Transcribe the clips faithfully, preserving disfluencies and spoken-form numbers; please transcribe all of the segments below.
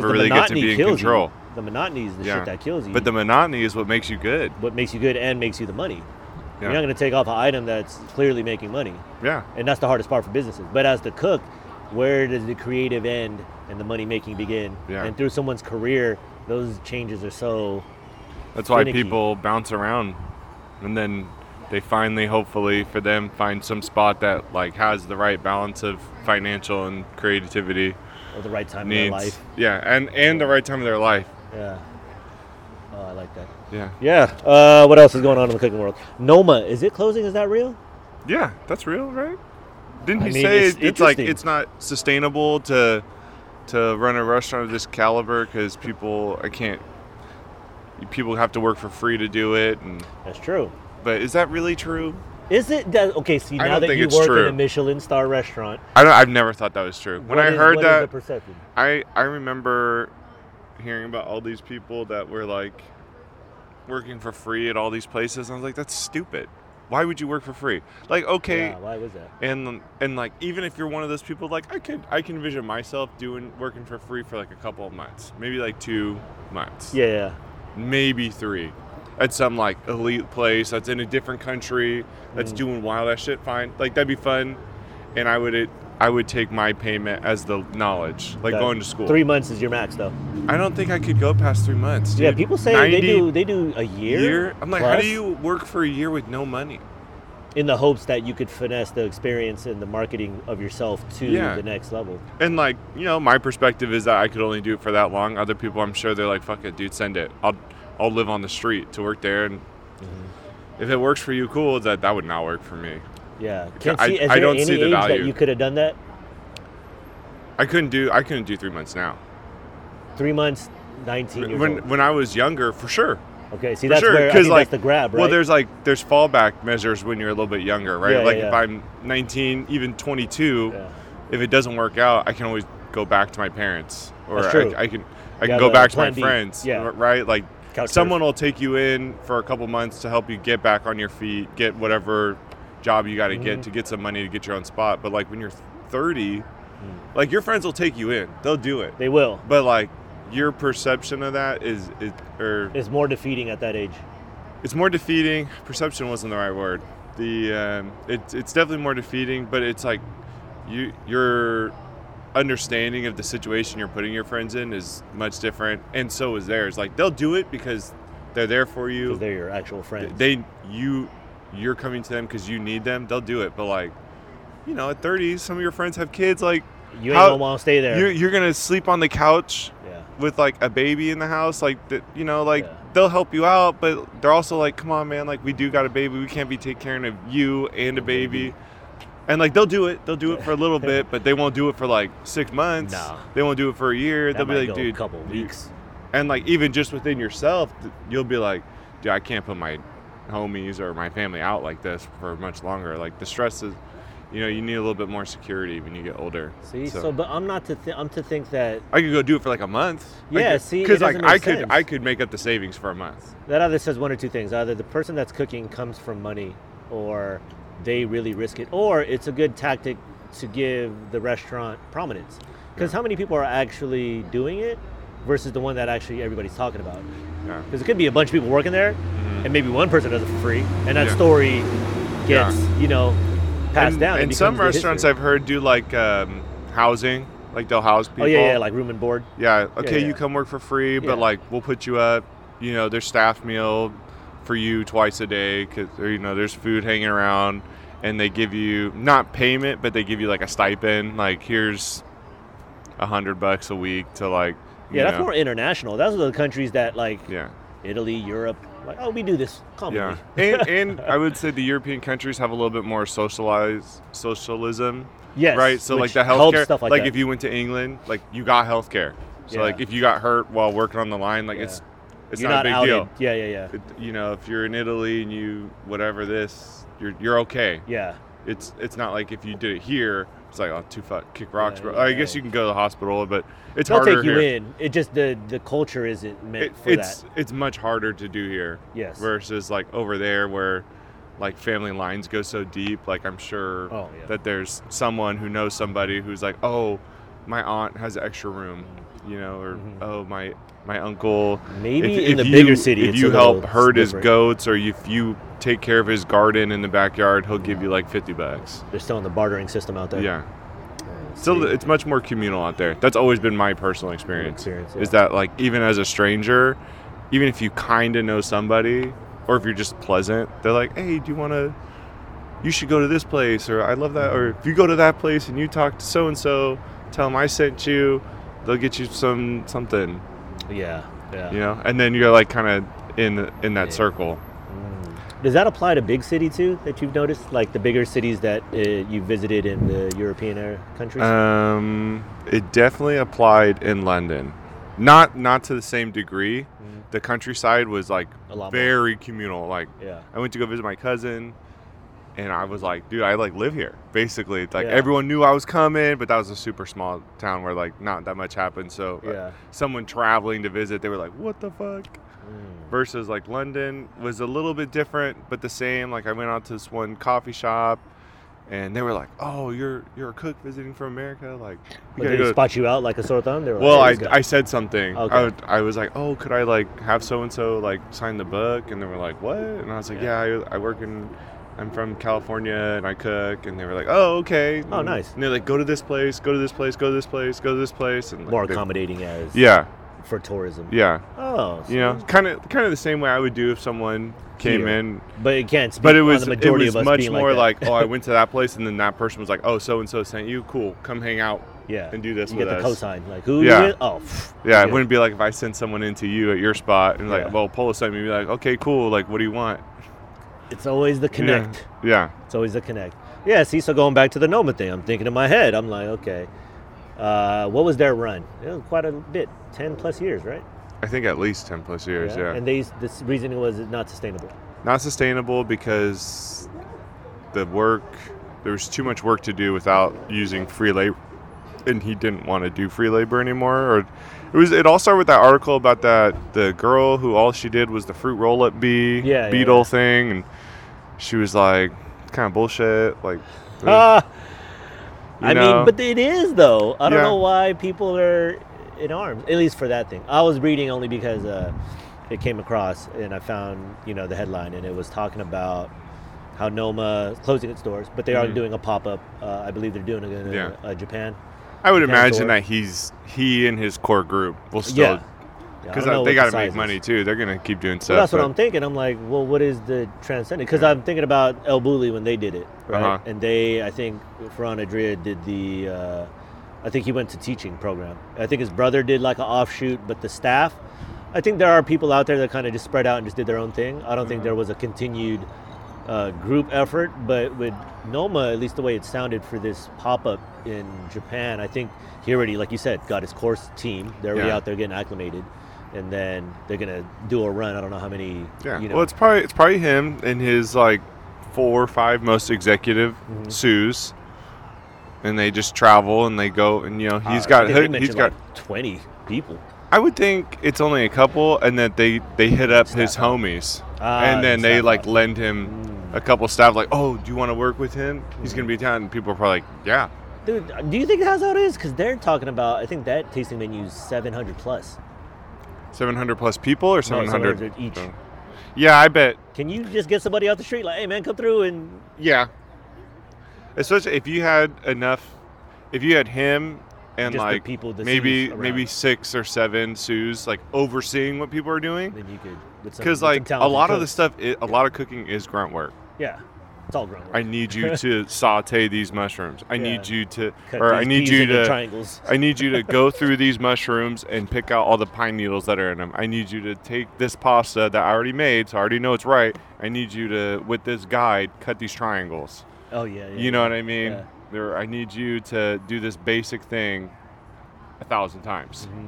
never really get to be in control. You. The monotony is the yeah. shit that kills you. But the monotony is what makes you good. What makes you good and makes you the money. Yeah. You're not going to take off an item that's clearly making money. Yeah. And that's the hardest part for businesses. But as the cook, where does the creative end and the money making begin? Yeah. And through someone's career, those changes are so That's finicky. Why people bounce around, and then they finally, hopefully for them, find some spot that like has the right balance of financial and creativity. Or the right time needs. Of their life. Yeah, and, and the right time of their life. Yeah. Oh, I like that. Yeah. Yeah. Uh, what else is going on in the cooking world? Noma, is it closing? Is that real? Yeah, that's real, right? Didn't I he mean, say it's, it's like it's not sustainable to to run a restaurant of this caliber because people I can't people have to work for free to do it. And that's true. But is that really true? Is it that, okay? See, now that you work in a Michelin star restaurant, I don't. I've never thought that was true. When I heard that, I I remember hearing about all these people that were like working for free at all these places. I was like, that's stupid. Why would you work for free? Like, okay. Yeah, why was that? And and like, even if you're one of those people, like I could, I can envision myself doing working for free for like a couple of months, maybe like two months. Yeah. yeah. Maybe three, at some like elite place that's in a different country that's mm. doing wild ass shit. Fine, like that'd be fun, and I would it. I would take my payment as the knowledge, like that, going to school. Three months is your max, though. I don't think I could go past three months. Dude. Yeah, people say they do they do a year. year? I'm like, plus? How do you work for a year with no money? In the hopes that you could finesse the experience and the marketing of yourself to yeah. the next level. And like, you know, my perspective is that I could only do it for that long. Other people, I'm sure they're like, fuck it, dude, send it. I'll I'll live on the street to work there. And mm-hmm. if it works for you, cool. That that would not work for me. Yeah, Can't I, see, is I, there I don't any see the age value. That you could have done that. I couldn't do. I couldn't do three months now. Three months, nineteen years when, old. When I was younger, for sure. Okay, see for that's sure. where I think like, that's the grab, right? Well, there's like there's fallback measures when you're a little bit younger, right? Yeah, like yeah, if yeah. I'm nineteen, even twenty-two, yeah. if it doesn't work out, I can always go back to my parents, or that's true. I, I can I can go back to my B. friends, yeah. right? Like Couch someone first. Will take you in for a couple months to help you get back on your feet, get whatever job you got to mm-hmm. get to get some money to get your own spot. But like when you're thirty, mm-hmm. like your friends will take you in, they'll do it, they will, but like your perception of that is it or it's more defeating at that age. It's more defeating. Perception wasn't the right word. The um it's it's definitely more defeating, but it's like you your understanding of the situation you're putting your friends in is much different, and so is theirs. Like they'll do it because they're there for you, because they're your actual friends. They, they you you're coming to them because you need them, they'll do it. But like, you know, at thirty, some of your friends have kids. Like you ain't gonna want to stay there. You're, you're gonna sleep on the couch yeah. with like a baby in the house. Like that, you know, like yeah. they'll help you out, but they're also like, come on, man, like we do got a baby, we can't be taking care of you and a baby. And like they'll do it, they'll do it for a little bit, but they won't do it for like six months. Nah. They won't do it for a year. That they'll might be like, go dude, a couple weeks. And like even just within yourself, you'll be like, dude, I can't put my homies or my family out like this for much longer. Like the stress is, you know, you need a little bit more security when you get older. See, so, so but I'm not to th- I'm to think that I could go do it for like a month. Yeah, could, see, because like I sense. could I could make up the savings for a month. That either says one or two things: either the person that's cooking comes from money, or they really risk it, or it's a good tactic to give the restaurant prominence. Because yeah. how many people are actually doing it versus the one that actually everybody's talking about? Because yeah. it could be a bunch of people working there. And maybe one person does it for free, and that yeah. story gets, yeah. you know, passed and, down. And, and some restaurants history. I've heard do like um, housing, like they'll house people. Oh yeah, yeah, like room and board. Yeah, okay, yeah, yeah. you come work for free, yeah. but like we'll put you up. You know, there's staff meal for you twice a day, cause or, you know, there's food hanging around, and they give you not payment, but they give you like a stipend. Like here's a hundred bucks a week to like. Yeah, that's know. more international. Those are the countries that like. Yeah. Italy, Europe. Like, oh, we do this commonly. Yeah. And, and I would say the European countries have a little bit more socialized socialism. Yes. Right? So, like, the healthcare. Stuff like like that. If you went to England, like, you got healthcare. So, yeah. like, if you got hurt while working on the line, like, yeah. it's it's you're not, not a big outed. Deal. Yeah, yeah, yeah. It, you know, if you're in Italy and you, whatever this, you're you're okay. Yeah. It's it's not like if you did it here, it's like, oh, too fuck, kick rocks, yeah, bro. Yeah, I guess yeah. you can go to the hospital, but it's They'll harder here. They'll take you here. in. It just, the, the culture isn't meant it, for it's, that. It's much harder to do here. Yes. Versus like over there where like family lines go so deep. Like I'm sure oh, yeah. that there's someone who knows somebody who's like, oh, my aunt has extra room, you know, or mm-hmm. oh my my uncle. Maybe if, in if the you, bigger city, if it's you help herd his goats, or if you take care of his garden in the backyard, he'll give you like fifty bucks. They're still in the bartering system out there. Yeah. Still, it's much more communal out there. That's always been my personal experience. experience yeah. Is that like even as a stranger, even if you kind of know somebody, or if you're just pleasant, they're like, "Hey, do you want to? You should go to this place," or "I love that," or "If you go to that place and you talk to so and so, tell them I sent you. They'll get you some something." Yeah, yeah. You know, and then you're like kind of in in that yeah. circle. Does that apply to big city too? That you've noticed, like the bigger cities that uh, you visited in the European countries? Um, it definitely applied in London, not not to the same degree. Mm-hmm. The countryside was like very more. communal. Like, yeah. I went to go visit my cousin, and I was like, dude, I like live here. Basically, it's like yeah. everyone knew I was coming, but that was a super small town where like not that much happened. So, yeah. uh, someone traveling to visit, they were like, "What the fuck." Versus like London was a little bit different, but the same. Like I went out to this one coffee shop, and they were like, "Oh, you're you're a cook visiting from America." Like, did they go spot you out like a sore thumb? They were well, like, I I said something. Okay. I, would, I was like, "Oh, could I like have so and so like sign the book?" And they were like, "What?" And I was like, "Yeah, yeah I, I work in. I'm from California and I cook." And they were like, "Oh, okay." Oh, and, nice. And they're like, "Go to this place. Go to this place. Go to this place. Go to this place." And like, more accommodating they, as yeah. for tourism. Yeah. Oh. So you know, kind of kind of the same way I would do if someone came here. in. But it can't speak But it was, the majority it was of us much more like, like, "Oh, I went to that place," and then that person was like, "Oh, so-and-so sent you? Cool. Come hang out yeah. and do this you with us." You get the cosign. Like, who yeah. did Oh. Yeah, it wouldn't be like if I sent someone into you at your spot and yeah. like, "Well, Polo sent me," be like, "Okay, cool. Like, what do you want?" It's always the connect. Yeah. yeah. It's always the connect. Yeah, see, so going back to the Noma thing, I'm thinking in my head, I'm like, okay. Uh, what was their run? It was quite a bit, ten plus years, right? I think at least ten plus years, yeah. yeah. And these, this reasoning was not sustainable. Not sustainable because the work, there was too much work to do without using free labor, and he didn't want to do free labor anymore. Or it was. It all started with that article about that the girl who all she did was the fruit roll-up bee yeah, beetle yeah, yeah. thing, and she was like, kind of bullshit, like. Ah. You I know. mean, but it is, though. I don't yeah. know why people are in arms, at least for that thing. I was reading only because uh, it came across, and I found, you know, the headline, and it was talking about how Noma is closing its doors, but they mm-hmm. are doing a pop-up. Uh, I believe they're doing it in yeah. uh, Japan. I would Japan imagine store. that he's he and his core group will still, because yeah. yeah, they got to the make money, too. They're going to keep doing stuff. Well, that's but. what I'm thinking. I'm like, well, what is the transcendent? Because yeah. I'm thinking about El Bulli when they did it. Right, uh-huh. And they, I think, Ferran Adria did the, uh, I think he went to teaching program. I think his brother did like an offshoot, but the staff, I think there are people out there that kind of just spread out and just did their own thing. I don't uh-huh. think there was a continued uh, group effort, but with Noma, at least the way it sounded for this pop-up in Japan, I think he already, like you said, got his core team. They're already yeah. out there getting acclimated, and then they're going to do a run. I don't know how many, yeah. you know. Well, it's probably it's probably him and his like, four or five most executive mm-hmm. Sues, and they just travel and they go, and you know he's uh, got he, he's got like twenty people. I would think it's only a couple, and that they they hit up staff his out. homies, uh, and then they like out. lend him mm. a couple staff. Like, "Oh, do you want to work with him? He's mm. gonna be in town." And people are probably like, "Yeah." Dude, do you think that's how it is? Because they're talking about, I think that tasting menu's seven hundred plus. Seven hundred plus people, or seven hundred no, each. So. Yeah, I bet. Can you just get somebody off the street like, "Hey, man, come through," and... Yeah. Especially if you had enough... If you had him and, just like, people maybe maybe six or seven Sues, like, overseeing what people are doing. Then you could... Because, like, a lot of the stuff... It, a yeah. lot of cooking is grunt work. Yeah. It's all grunt work. I need you to saute these mushrooms. I yeah. need you to... Cut or I need you to... Triangles. I need you to go through these mushrooms and pick out all the pine needles that are in them. I need you to take this pasta that I already made, so I already know it's right. I need you to, with this guide, cut these triangles. Oh, yeah. yeah you know yeah. what I mean? Yeah. There, I need you to do this basic thing a thousand times. Mm-hmm.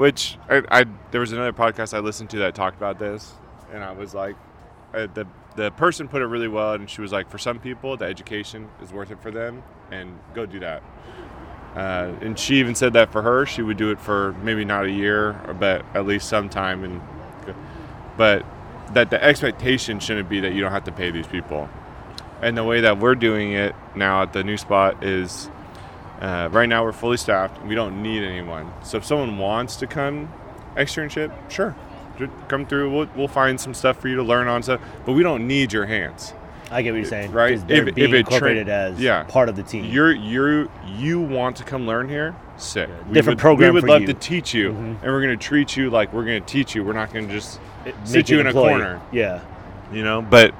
Which, I, I there was another podcast I listened to that talked about this, and I was like... I, the The person put it really well, and she was like, for some people, the education is worth it for them, and go do that. Uh, and she even said that for her, she would do it for maybe not a year, but at least some time. And, but that the expectation shouldn't be that you don't have to pay these people. And the way that we're doing it now at the new spot is Uh, right now, we're fully staffed. We don't need anyone. So if someone wants to come externship, sure, just come through. We'll we'll find some stuff for you to learn on stuff, but we don't need your hands. I get what you're saying, right? They're if, being if it incorporated tra- as yeah. part of the team. You're you you want to come learn here? Sick. Yeah. Different would, program. We would for love you. to teach you, mm-hmm. and we're going to treat you like we're going to teach you. We're not going to just it, sit you in employee. a corner. Yeah, you know. But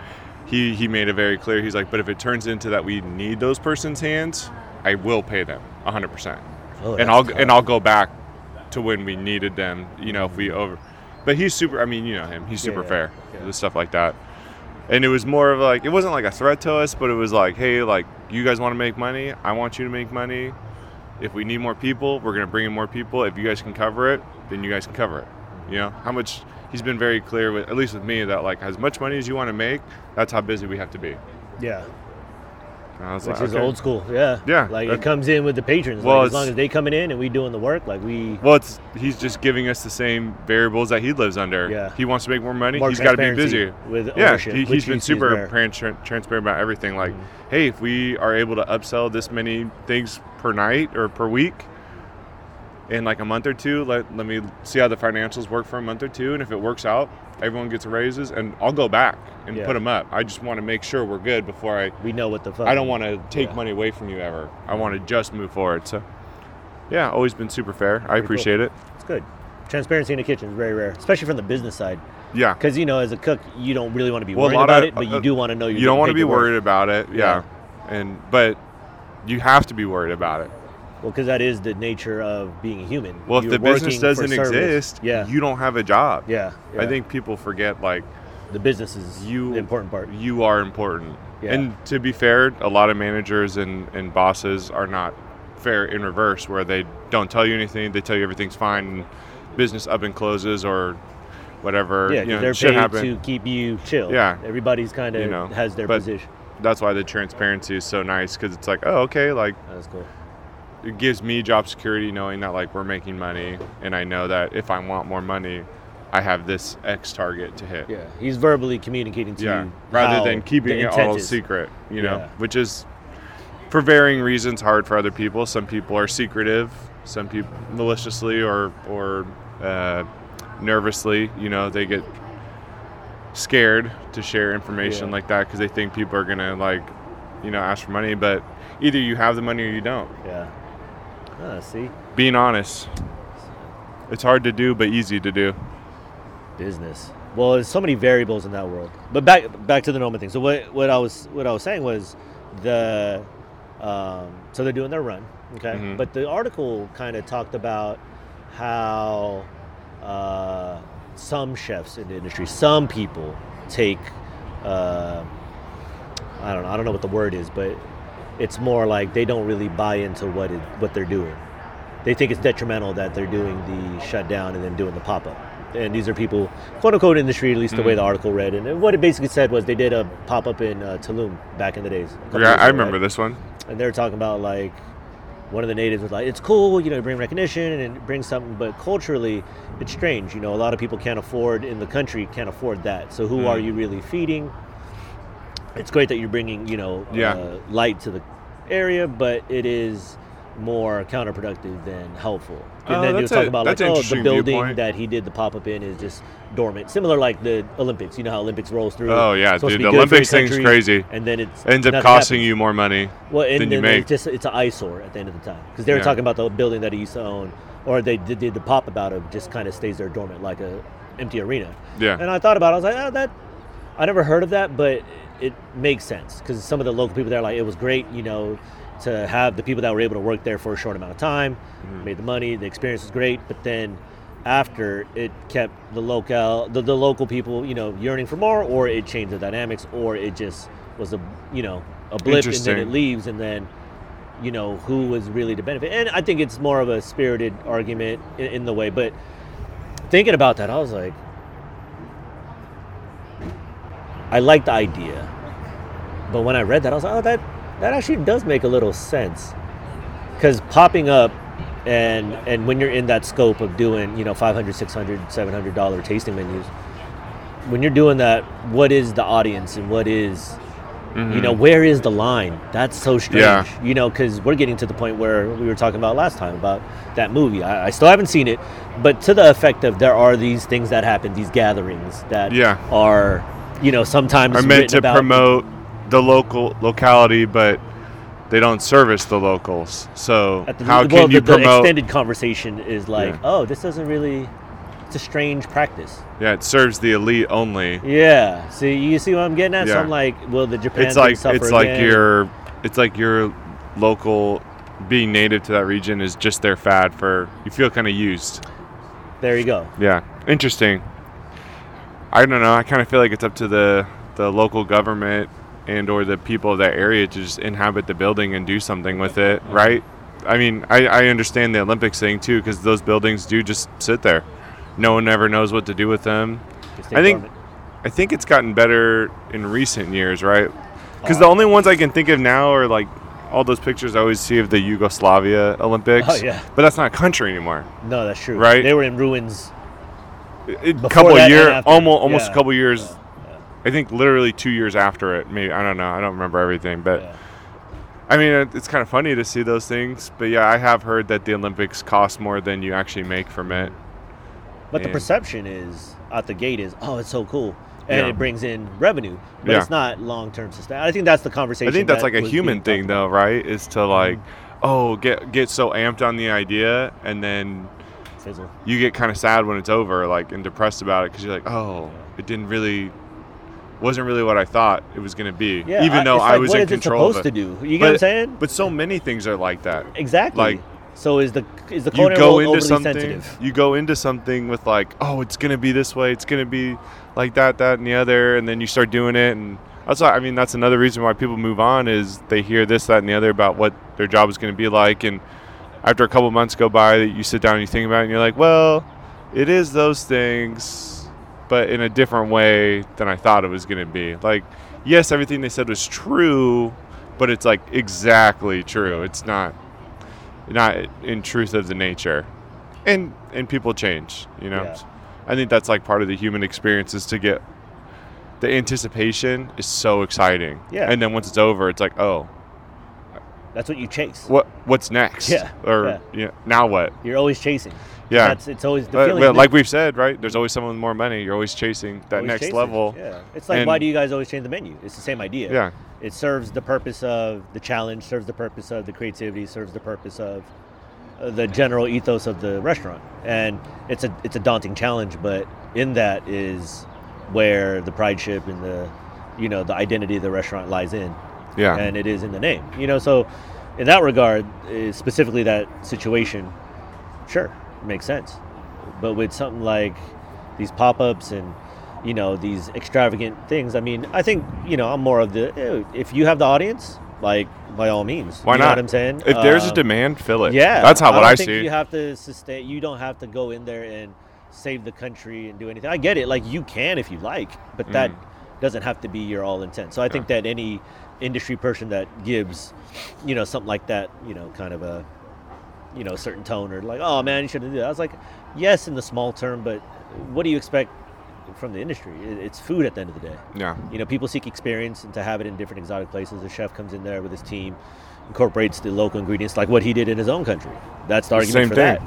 he he made it very clear. He's like, but if it turns into that we need those person's hands, I will pay them one hundred percent, oh, and I'll tough. and I'll go back to when we needed them. You know, mm-hmm. if we over. But he's super. I mean, you know him. He's super yeah, fair. Yeah. With stuff like that. And it was more of like, it wasn't like a threat to us, but it was like, hey, like, you guys want to make money? I want you to make money. If we need more people, we're going to bring in more people. If you guys can cover it, then you guys can cover it. You know, how much, he's been very clear with, at least with me, that like, as much money as you want to make, that's how busy we have to be. Yeah. And I was Which like, is okay. old school. Yeah. Yeah. Like, it comes in with the patrons. Well, like, as long as they coming in and we doing the work, like we. Well, it's, he's just giving us the same variables that he lives under. Yeah. He wants to make more money. More he's got to be busier. With ownership. Yeah. He, he's been super transparent about everything. Like, mm-hmm. hey, if we are able to upsell this many things per night or per week in like a month or two, let, let me see how the financials work for a month or two. And if it works out, everyone gets raises, and I'll go back and yeah. put them up. I just want to make sure we're good before I... We know what the fuck... I don't want to take yeah. money away from you ever. I want to just move forward. So, yeah, always been super fair. Very I appreciate cool. it. It's good. Transparency in the kitchen is very rare, especially from the business side. Yeah. Because, you know, as a cook, you don't really want to be well, worried about of, it, but you uh, do want to know you're You don't want to be worried work. about it, yeah. yeah. and But you have to be worried about it. Well, because that is the nature of being a human. Well, You're if the business doesn't exist, yeah. you don't have a job. Yeah, yeah. I think people forget, like... The business is you, the important part. You are important. Yeah. And to be fair, a lot of managers and, and bosses are not fair in reverse, where they don't tell you anything, they tell you everything's fine, and business up and closes or whatever. Yeah, you know, they're paid happen. to keep you chill. Yeah. Everybody's kind of you know, has their but position. That's why the transparency is so nice, because it's like, oh, okay, like... That's cool. It gives me job security knowing that like we're making money, and I know that if I want more money, I have this X target to hit. Yeah, he's verbally communicating to yeah. you rather than keeping it all is. secret, you know, yeah. which is for varying reasons hard for other people. Some people are secretive, some people maliciously or or uh, nervously, you know, they get scared to share information yeah. like that because they think people are gonna like, you know, ask for money, but either you have the money or you don't. Yeah. Uh, see, being honest, it's hard to do but easy to do. Business. Well, there's so many variables in that world. But back back to the Noma thing. So what what I was what I was saying was the um, so they're doing their run, okay. Mm-hmm. But the article kind of talked about how uh, some chefs in the industry, some people take uh, I don't know, I don't know what the word is, but it's more like they don't really buy into what it, what they're doing. They think it's detrimental that they're doing the shutdown and then doing the pop-up. And these are people, quote-unquote industry, at least the mm-hmm. way the article read. And what it basically said was they did a pop-up in uh, Tulum back in the days. Yeah, days ago, I remember right? this one. And they were talking about, like, one of the natives was like, it's cool, you know, bring recognition and bring something, but culturally, it's strange. You know, a lot of people can't afford, in the country, can't afford that. So who mm-hmm. are you really feeding? It's great that you're bringing, you know, yeah. uh, light to the area, but it is more counterproductive than helpful. And uh, then you'll talk about, like, oh, the building viewpoint. that he did the pop-up in is just dormant. Similar like the Olympics. You know how Olympics rolls through. Oh, yeah, dude, the Olympics thing's country, crazy. And then it ends up costing happens. you more money well, and, than and you make. It's, just, it's an eyesore at the end of the time. Because they were yeah. talking about the building that he used to own, or they did, did the pop-up out of just kind of stays there dormant like a empty arena. Yeah. And I thought about it. I was like, oh, that... I never heard of that, but... it makes sense because some of the local people there, like, it was great, you know, to have the people that were able to work there for a short amount of time, mm-hmm. made the money, the experience was great, but then after it kept the local, the, the local people, you know, yearning for more, or it changed the dynamics, or it just was a, you know, a blip and then it leaves, and then, you know, who was really the benefit? And I think it's more of a spirited argument in, in the way, but thinking about that, I was like, I like the idea, but when I read that, I was like, oh, that, that actually does make a little sense. Because popping up and and when you're in that scope of doing, you know, five hundred, six hundred, seven hundred dollars tasting menus, when you're doing that, what is the audience and what is Mm-hmm. You know, where is the line? That's so strange. Yeah. You know, because we're getting to the point where we were talking about last time about that movie. I, I still haven't seen it, but to the effect of there are these things that happen, these gatherings that yeah. are, you know, sometimes are meant to about promote the local locality, but they don't service the locals. So the, how well, can the, you promote? The extended conversation is like, yeah. oh, this doesn't really. It's a strange practice. Yeah, it serves the elite only. Yeah. So you see what I'm getting at? Yeah. So I'm like, will the Japan it's like, suffer it's like again? Your, it's like your local being native to that region is just their fad for, you feel kind of used. There you go. Yeah. Interesting. I don't know. I kind of feel like it's up to the, the local government and or the people of that area to just inhabit the building and do something with it, right? I mean, I, I understand the Olympics thing too, because those buildings do just sit there. No one ever knows what to do with them. I think I think it's gotten better in recent years, right? Because uh, the only ones I can think of now are like all those pictures I always see of the Yugoslavia Olympics. Oh, yeah. But that's not a country anymore. No, that's true. Right? They were in ruins. A couple of years, almost, almost yeah. a couple years. Yeah. Yeah. I think literally two years after it. Maybe I don't know. I don't remember everything. But, yeah. I mean, it's kind of funny to see those things. But, yeah, I have heard that the Olympics cost more than you actually make from it. But the perception is, out the gate is, oh, it's so cool. And yeah. it brings in revenue. But yeah. it's not long-term sustain. I think that's the conversation. I think that's that like a human thing, though, right? Is to like, oh, get get so amped on the idea. And then Fizzle. You get kind of sad when it's over, like, and depressed about it. Because you're like, oh, it didn't really, wasn't really what I thought it was going to be. Yeah, even I, though I like, was in control of it. What is it supposed to do? You get but, what I'm saying? But so many things are like that. Exactly. Like. So is the is the culinary world overly sensitive? You go into something with like, oh, it's gonna be this way, it's gonna be like that, that, and the other, and then you start doing it, and that's why, I mean that's another reason why people move on is they hear this, that, and the other about what their job is gonna be like, and after a couple months go by, you sit down and you think about it, and you're like, well, it is those things, but in a different way than I thought it was gonna be. Like, yes, everything they said was true, but it's like exactly true. It's not. Not in truth of the nature, and and people change, you know. Yeah. I think that's like part of the human experience is to get the anticipation is so exciting, yeah. And then once it's over, it's like, oh, that's what you chase. What what's next? Yeah. Or yeah. You know, now what? You're always chasing. Yeah. That's, it's always the feeling. But, but like we've said, right? There's always someone with more money. You're always chasing that always next chasing. Level. Yeah. It's like, and why do you guys always change the menu? It's the same idea. Yeah. It serves the purpose of the challenge, serves the purpose of the creativity, serves the purpose of the general ethos of the restaurant. And it's a it's a daunting challenge, but in that is where the prideship and the, you know, the identity of the restaurant lies in. Yeah. And it is in the name. You know, so in that regard, specifically that situation, sure, makes sense. But with something like these pop-ups and you know, these extravagant things. I mean, I think, you know, I'm more of the, if you have the audience, like, by all means. Why you not? Know what I'm saying? If um, there's a demand, fill it. Yeah. That's how I what I think see. You have to sustain, you don't have to go in there and save the country and do anything. I get it. Like, you can if you like, but that mm. doesn't have to be your all intent. So I yeah. think that any industry person that gives, you know, something like that, you know, kind of a, you know, certain tone or like, oh, man, you shouldn't do that. I was like, yes, in the small term, but what do you expect from the industry? It's food at the end of the day. Yeah. You know, people seek experience and to have it in different exotic places. The chef comes in there with his team, incorporates the local ingredients like what he did in his own country. That's the, the argument for thing. That.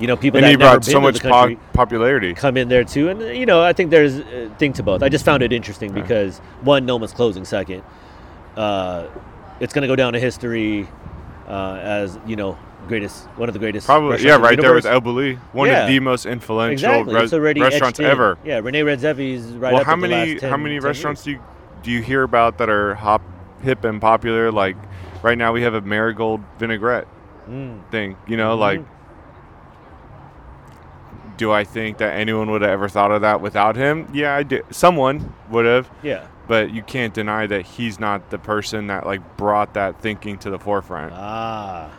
You know, people and that he brought never so much po- popularity come in there too. And you know, I think there's a thing to both. I just found it interesting yeah. because one, Noma's closing. Second, uh, it's going to go down in history uh, as you know. Greatest, one of the greatest. Probably, yeah, right the there with El Bulli, one yeah. of the most influential exactly. res- restaurants ever. Yeah, Rene Redzepi's right. Well, up how many the last ten, how many restaurants years. do you do you hear about that are hop, hip, and popular? Like right now, we have a marigold vinaigrette mm. thing. You know, mm-hmm. like, do I think that anyone would have ever thought of that without him? Yeah, I did. Someone would have. Yeah. But you can't deny that he's not the person that like brought that thinking to the forefront. Ah.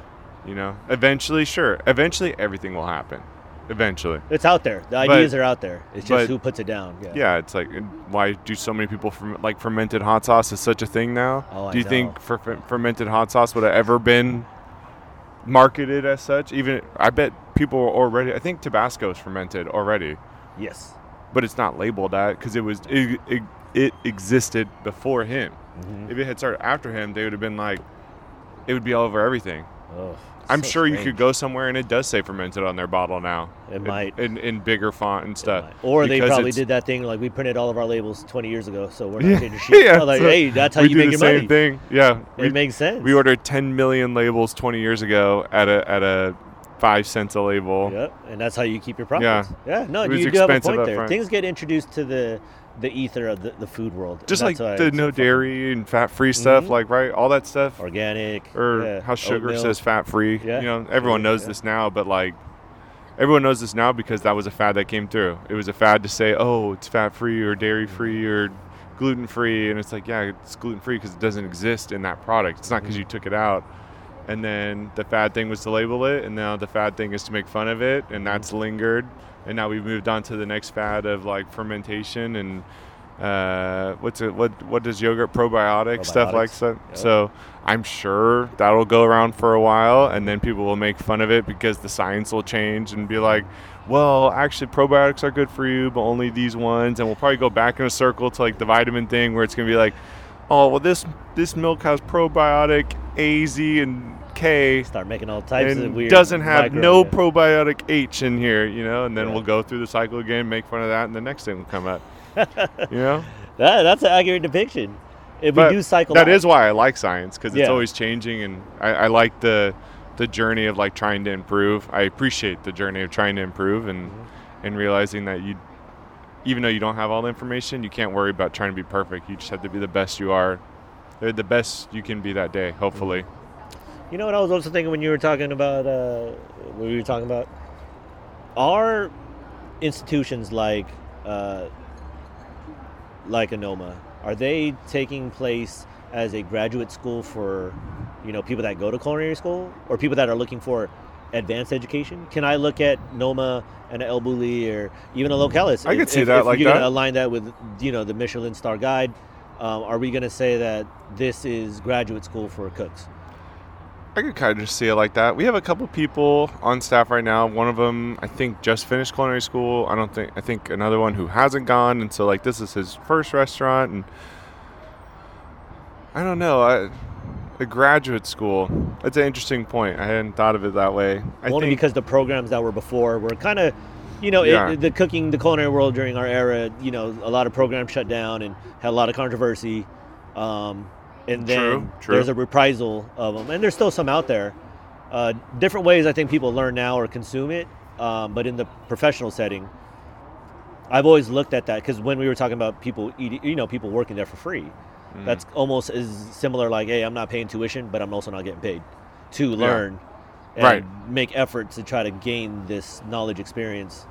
You know, eventually, sure. Eventually, everything will happen. Eventually. It's out there. The ideas but, are out there. It's just but, who puts it down. Yeah, yeah it's like, why do so many people, ferment, like fermented hot sauce is such a thing now? Oh, do you I think fer- fermented hot sauce would have ever been marketed as such? Even, I bet people are already, I think Tabasco is fermented already. Yes. But it's not labeled that because it was, it, it, it existed before him. Mm-hmm. If it had started after him, they would have been like, it would be all over everything. Ugh, I'm so sure strange. You could go somewhere and it does say fermented on their bottle now. It might. In, in bigger font and stuff. Or because they probably did that thing like we printed all of our labels twenty years ago, so we're not yeah, changing shit. Yeah, like, so hey, that's how you make your money. We do the same thing. Yeah. It we, makes sense. We ordered ten million labels twenty years ago at a at a five cents a label. Yep. And that's how you keep your profits. Yeah. Yeah. No, you, you do have a point there. Front. Things get introduced to the the ether of the, the food world. Just like the no so dairy and fat-free stuff, mm-hmm. like, right? All that stuff. Organic. Or yeah. how sugar oatmeal. Says fat-free. Yeah. You know, everyone knows yeah. this now, but like, everyone knows this now because that was a fad that came through. It was a fad to say, oh, it's fat-free or dairy-free or gluten-free. And it's like, yeah, it's gluten-free because it doesn't exist in that product. It's not because mm-hmm. you took it out. And then the fad thing was to label it. And now the fad thing is to make fun of it. And that's mm-hmm. lingered. And now we've moved on to the next fad of like fermentation and uh, what's it? What what does yogurt probiotic, probiotics stuff like that? Yep. So I'm sure that'll go around for a while, and then people will make fun of it because the science will change and be like, well, actually probiotics are good for you, but only these ones. And we'll probably go back in a circle to like the vitamin thing where it's gonna be like, oh well, this this milk has probiotic A, Z, and K, start making all types and of weird doesn't have micro, no yeah. probiotic H in here, you know, and then yeah. we'll go through the cycle again, make fun of that, and the next thing will come up. You know, that that's an accurate depiction. If but we do cycle, that out. Is why I like science because yeah. it's always changing, and I, I like the the journey of like trying to improve. I appreciate the journey of trying to improve and mm-hmm. and realizing that you, even though you don't have all the information, you can't worry about trying to be perfect. You just have to be the best you are, the best you can be that day, hopefully. Mm-hmm. You know what I was also thinking when you were talking about, uh, what we were talking about, are institutions like, uh, like a Noma, are they taking place as a graduate school for, you know, people that go to culinary school or people that are looking for advanced education? Can I look at Noma and El Bulli or even a Localis? I could see if, that if like you're that. You're going to align that with, you know, the Michelin star guide. Um, are we going to say that this is graduate school for cooks? I could kind of just see it like that. We have a couple people on staff right now. One of them, I think, just finished culinary school. I don't think, I think another one who hasn't gone. And so, like, this is his first restaurant. And I don't know. I, a graduate school. That's an interesting point. I hadn't thought of it that way. I Only think, because the programs that were before were kind of, you know, yeah. it, the cooking, the culinary world during our era, you know, a lot of programs shut down and had a lot of controversy. Um And then true, true. There's a reprisal of them. And there's still some out there. Uh, different ways I think people learn now or consume it. Um, but in the professional setting, I've always looked at that. Because when we were talking about people eating, you know, people working there for free, mm. that's almost as similar like, hey, I'm not paying tuition, but I'm also not getting paid to learn yeah. and right. make efforts to try to gain this knowledge experience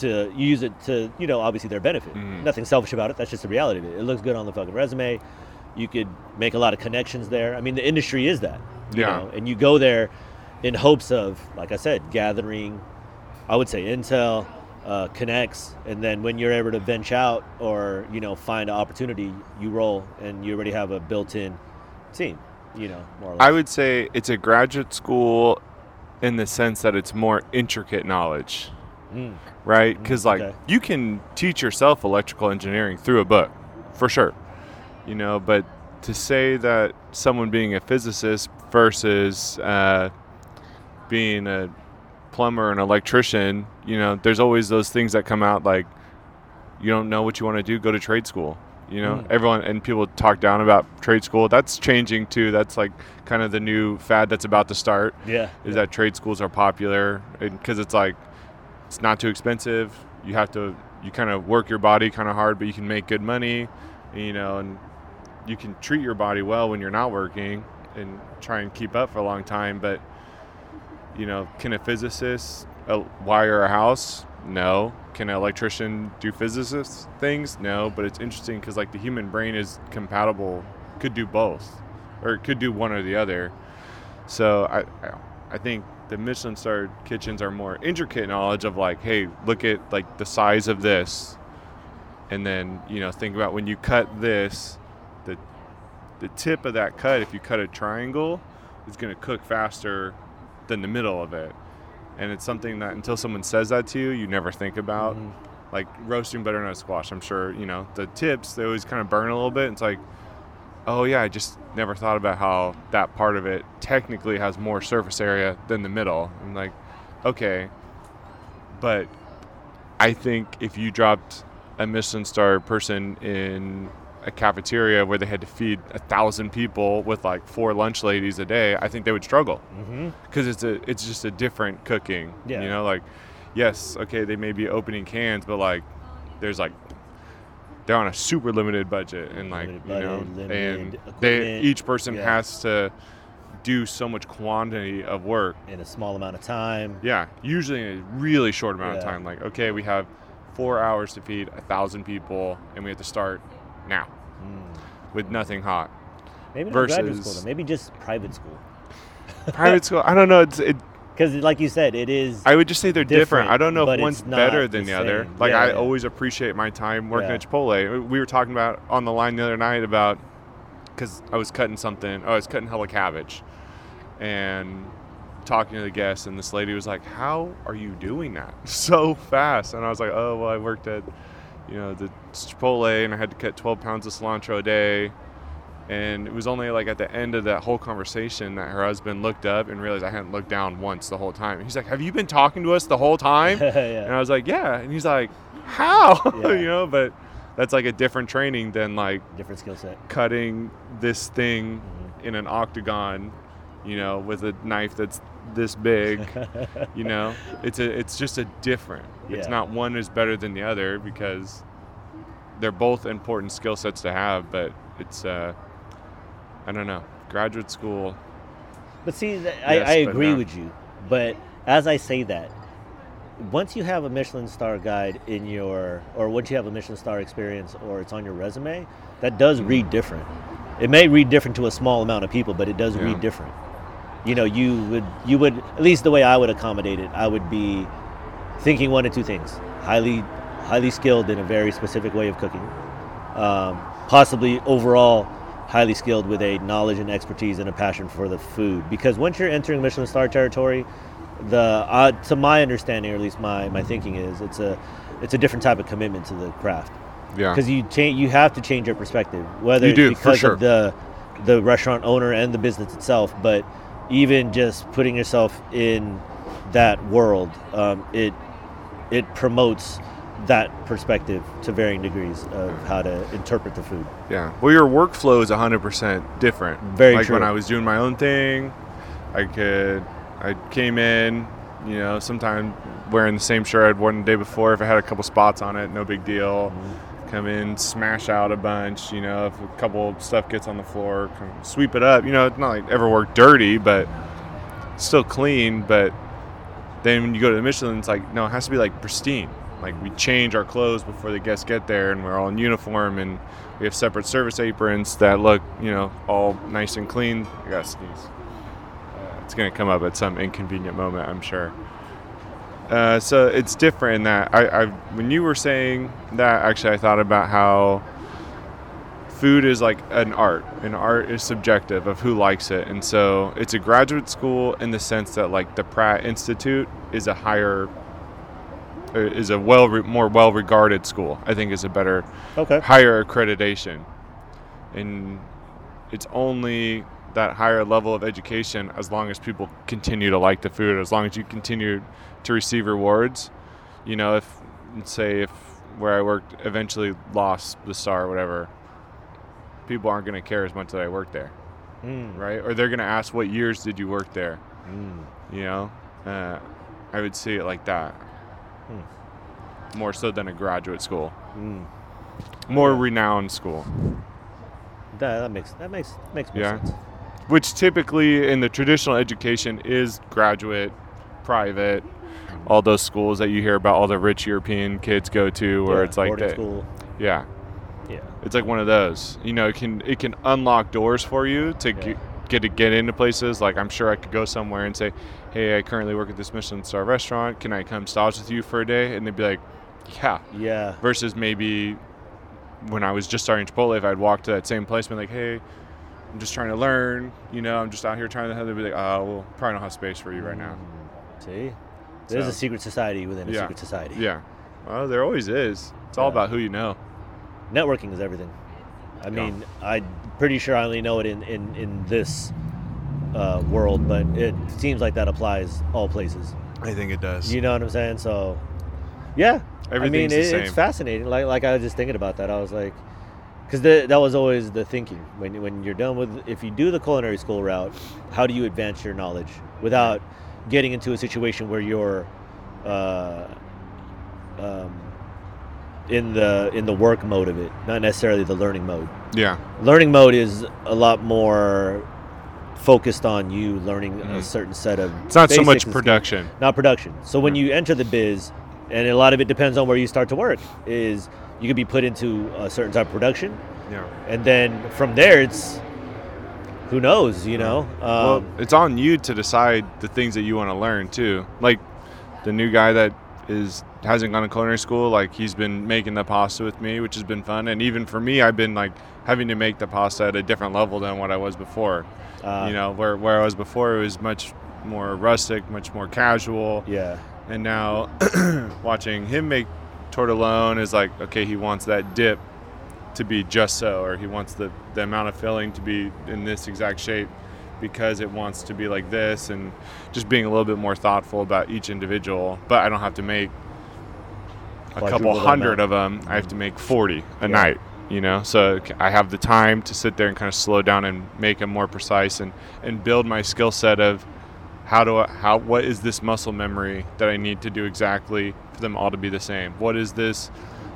to use it to, you know, obviously their benefit. Mm. Nothing selfish about it. That's just the reality of it. It looks good on the fucking resume. You could make a lot of connections there. I mean, the industry is that, you yeah. know, and you go there in hopes of, like I said, gathering, I would say intel, uh, connects. And then when you're able to venture out or, you know, find an opportunity, you roll and you already have a built-in team, you know, more or less. I would say it's a graduate school in the sense that it's more intricate knowledge, mm. right? Because, like, okay. you can teach yourself electrical engineering through a book, for sure. You know, but to say that someone being a physicist versus uh, being a plumber and electrician, you know, there's always those things that come out like, you don't know what you want to do, go to trade school. You know, mm. everyone and people talk down about trade school. That's changing too. That's like kind of the new fad that's about to start. Yeah. Is yeah. that trade schools are popular because it's like, it's not too expensive. You have to, you kind of work your body kind of hard, but you can make good money, you know, and you can treat your body well when you're not working and try and keep up for a long time. But, you know, can a physicist wire a house? No. Can an electrician do physicist things? No. But it's interesting because, like, the human brain is compatible, could do both, or it could do one or the other. So I, I think the Michelin star kitchens are more intricate knowledge of, like, hey, look at, like, the size of this. And then, you know, think about when you cut this, the the tip of that cut, if you cut a triangle, it's going to cook faster than the middle of it. And it's something that until someone says that to you, you never think about. Mm-hmm. Like roasting butternut squash, I'm sure, you know, the tips, they always kind of burn a little bit. It's like, oh yeah, I just never thought about how that part of it technically has more surface area than the middle. I'm like, okay, but I think if you dropped a Michelin star person in a cafeteria where they had to feed a thousand people with like four lunch ladies a day, I think they would struggle because mm-hmm. it's a it's just a different cooking. Yeah. You know, like, yes, okay, they may be opening cans, but like there's like they're on a super limited budget and like limited you know budget, and they each person yeah. has to do so much quantity of work in a small amount of time. Yeah, usually in a really short amount yeah. of time. Like, okay, we have four hours to feed a thousand people and we have to start now mm. with nothing hot. Maybe not graduate school, though. Maybe just private school. Private school, I don't know. It's it because like you said, it is. I would just say they're different. different. I don't know if one's better than the, the other. Like yeah, I yeah. always appreciate my time working yeah. at Chipotle. We were talking about on the line the other night about because I was cutting something. Oh, I was cutting hella cabbage, and talking to the guests, and this lady was like, "How are you doing that so fast?" And I was like, "Oh, well, I worked at." You know, the Chipotle, and I had to cut twelve pounds of cilantro a day. And it was only like at the end of that whole conversation that her husband looked up and realized I hadn't looked down once the whole time. He's like, "Have you been talking to us the whole time?" yeah. And I was like, "Yeah." And he's like, "How?" Yeah. You know, but that's like a different training than like different skill set. Cutting this thing mm-hmm. in an octagon, you know, with a knife that's this big. You know, it's a it's just a different yeah. it's not one is better than the other because they're both important skill sets to have, but it's uh I don't know, graduate school. But see, th- yes, I, I agree no. with you, but as I say that, once you have a Michelin star guide in your or once you have a Michelin star experience or it's on your resume, that does mm. read different. It may read different to a small amount of people, but it does yeah. read different. You know, you would, you would, at least the way I would accommodate it, I would be thinking one of two things: highly, highly skilled in a very specific way of cooking, um, possibly overall highly skilled with a knowledge and expertise and a passion for the food. Because once you're entering Michelin star territory, the uh, to my understanding, or at least my my thinking is, it's a it's a different type of commitment to the craft. Yeah. Because you change, you have to change your perspective, whether you do, it's because for sure. of the the restaurant owner and the business itself, but even just putting yourself in that world, um, it it promotes that perspective to varying degrees of how to interpret the food. Yeah. Well, your workflow is one hundred percent different. Very like true. Like when I was doing my own thing, I could, I came in, you know, sometimes wearing the same shirt I'd worn the day before. If I had a couple spots on it, no big deal. Mm-hmm. Come in, smash out a bunch, you know, if a couple stuff gets on the floor, come sweep it up. You know, it's not like ever work dirty, but still clean. But then when you go to the Michelin, it's like, no, it has to be like pristine. Like we change our clothes before the guests get there and we're all in uniform and we have separate service aprons that look, you know, all nice and clean. I gotta sneeze. Uh, it's going to come up at some inconvenient moment, I'm sure. Uh, so it's different in that I, I when you were saying that, actually I thought about how food is like an art, and art is subjective of who likes it. And so it's a graduate school in the sense that like the Pratt Institute is a higher, is a well more well regarded school, I think, is a better okay. higher accreditation, and it's only that higher level of education as long as people continue to like the food, as long as you continue to receive rewards. You know, if, say, if where I worked eventually lost the star or whatever, people aren't going to care as much that I worked there, mm. right? Or they're going to ask, what years did you work there? Mm. You know, uh, I would see it like that, mm. more so than a graduate school, mm. more yeah. renowned school. That, that makes that makes makes more yeah. sense. Which typically in the traditional education is graduate, private, all those schools that you hear about all the rich European kids go to, where yeah, it's like boarding school. Yeah. Yeah. It's like one of those. You know, it can it can unlock doors for you to yeah. get, get to get into places. Like, I'm sure I could go somewhere and say, "Hey, I currently work at this Michelin star restaurant. Can I come stage with you for a day?" And they'd be like, "Yeah." Yeah. Versus maybe when I was just starting Chipotle, if I'd walk to that same place and be like, "Hey, I'm just trying to learn, you know, I'm just out here trying to," they'd be like, "Oh, well, probably don't have space for you right now." See? There's so, a secret society within a yeah. secret society. Yeah. Well, there always is. It's all uh, about who you know. Networking is everything. I mean, yeah. I'm pretty sure I only know it in, in, in this uh, world, but it seems like that applies all places. I think it does. You know what I'm saying? So, yeah. Everything's I mean, it, the same. It's fascinating. Like, like I was just thinking about that. I was like, because that was always the thinking. When when you're done with, if you do the culinary school route, how do you advance your knowledge without getting into a situation where you're uh, um, in the in the work mode of it, not necessarily the learning mode. Yeah. Learning mode is a lot more focused on you learning mm-hmm. a certain set of It's not so much production. Skills, not production. So when mm-hmm. you enter the biz, and a lot of it depends on where you start to work, is you could be put into a certain type of production. Yeah. And then from there, it's, who knows, you know? Um, well, it's on you to decide the things that you want to learn too. Like the new guy that is hasn't gone to culinary school, like he's been making the pasta with me, which has been fun. And even for me, I've been like having to make the pasta at a different level than what I was before. Uh, you know, where, where I was before, it was much more rustic, much more casual. Yeah. And now watching him make tortellone is like, okay, he wants that dip to be just so, or he wants the, the amount of filling to be in this exact shape because it wants to be like this, and just being a little bit more thoughtful about each individual. But I don't have to make a like couple hundred of them. I have to make forty a yeah. night, you know? So I have the time to sit there and kind of slow down and make them more precise and, and build my skill set of, How do I, how, what is this muscle memory that I need to do exactly for them all to be the same? What is this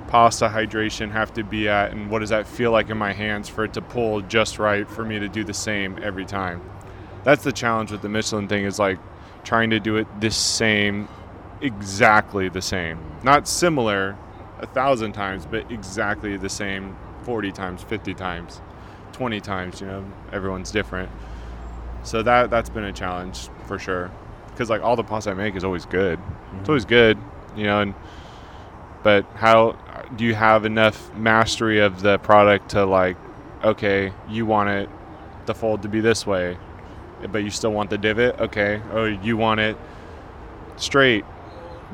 pasta hydration have to be at? And what does that feel like in my hands for it to pull just right for me to do the same every time? That's the challenge with the Michelin thing, is like trying to do it this same, exactly the same, not similar a thousand times, but exactly the same forty times, fifty times, twenty times, you know, everyone's different. So that, that's been a challenge for sure. Because like all the pasta I make is always good. Mm-hmm. It's always good, you know, and, but how do you have enough mastery of the product to like, okay, you want it, the fold to be this way, but you still want the divot. Okay. Oh, you want it straight,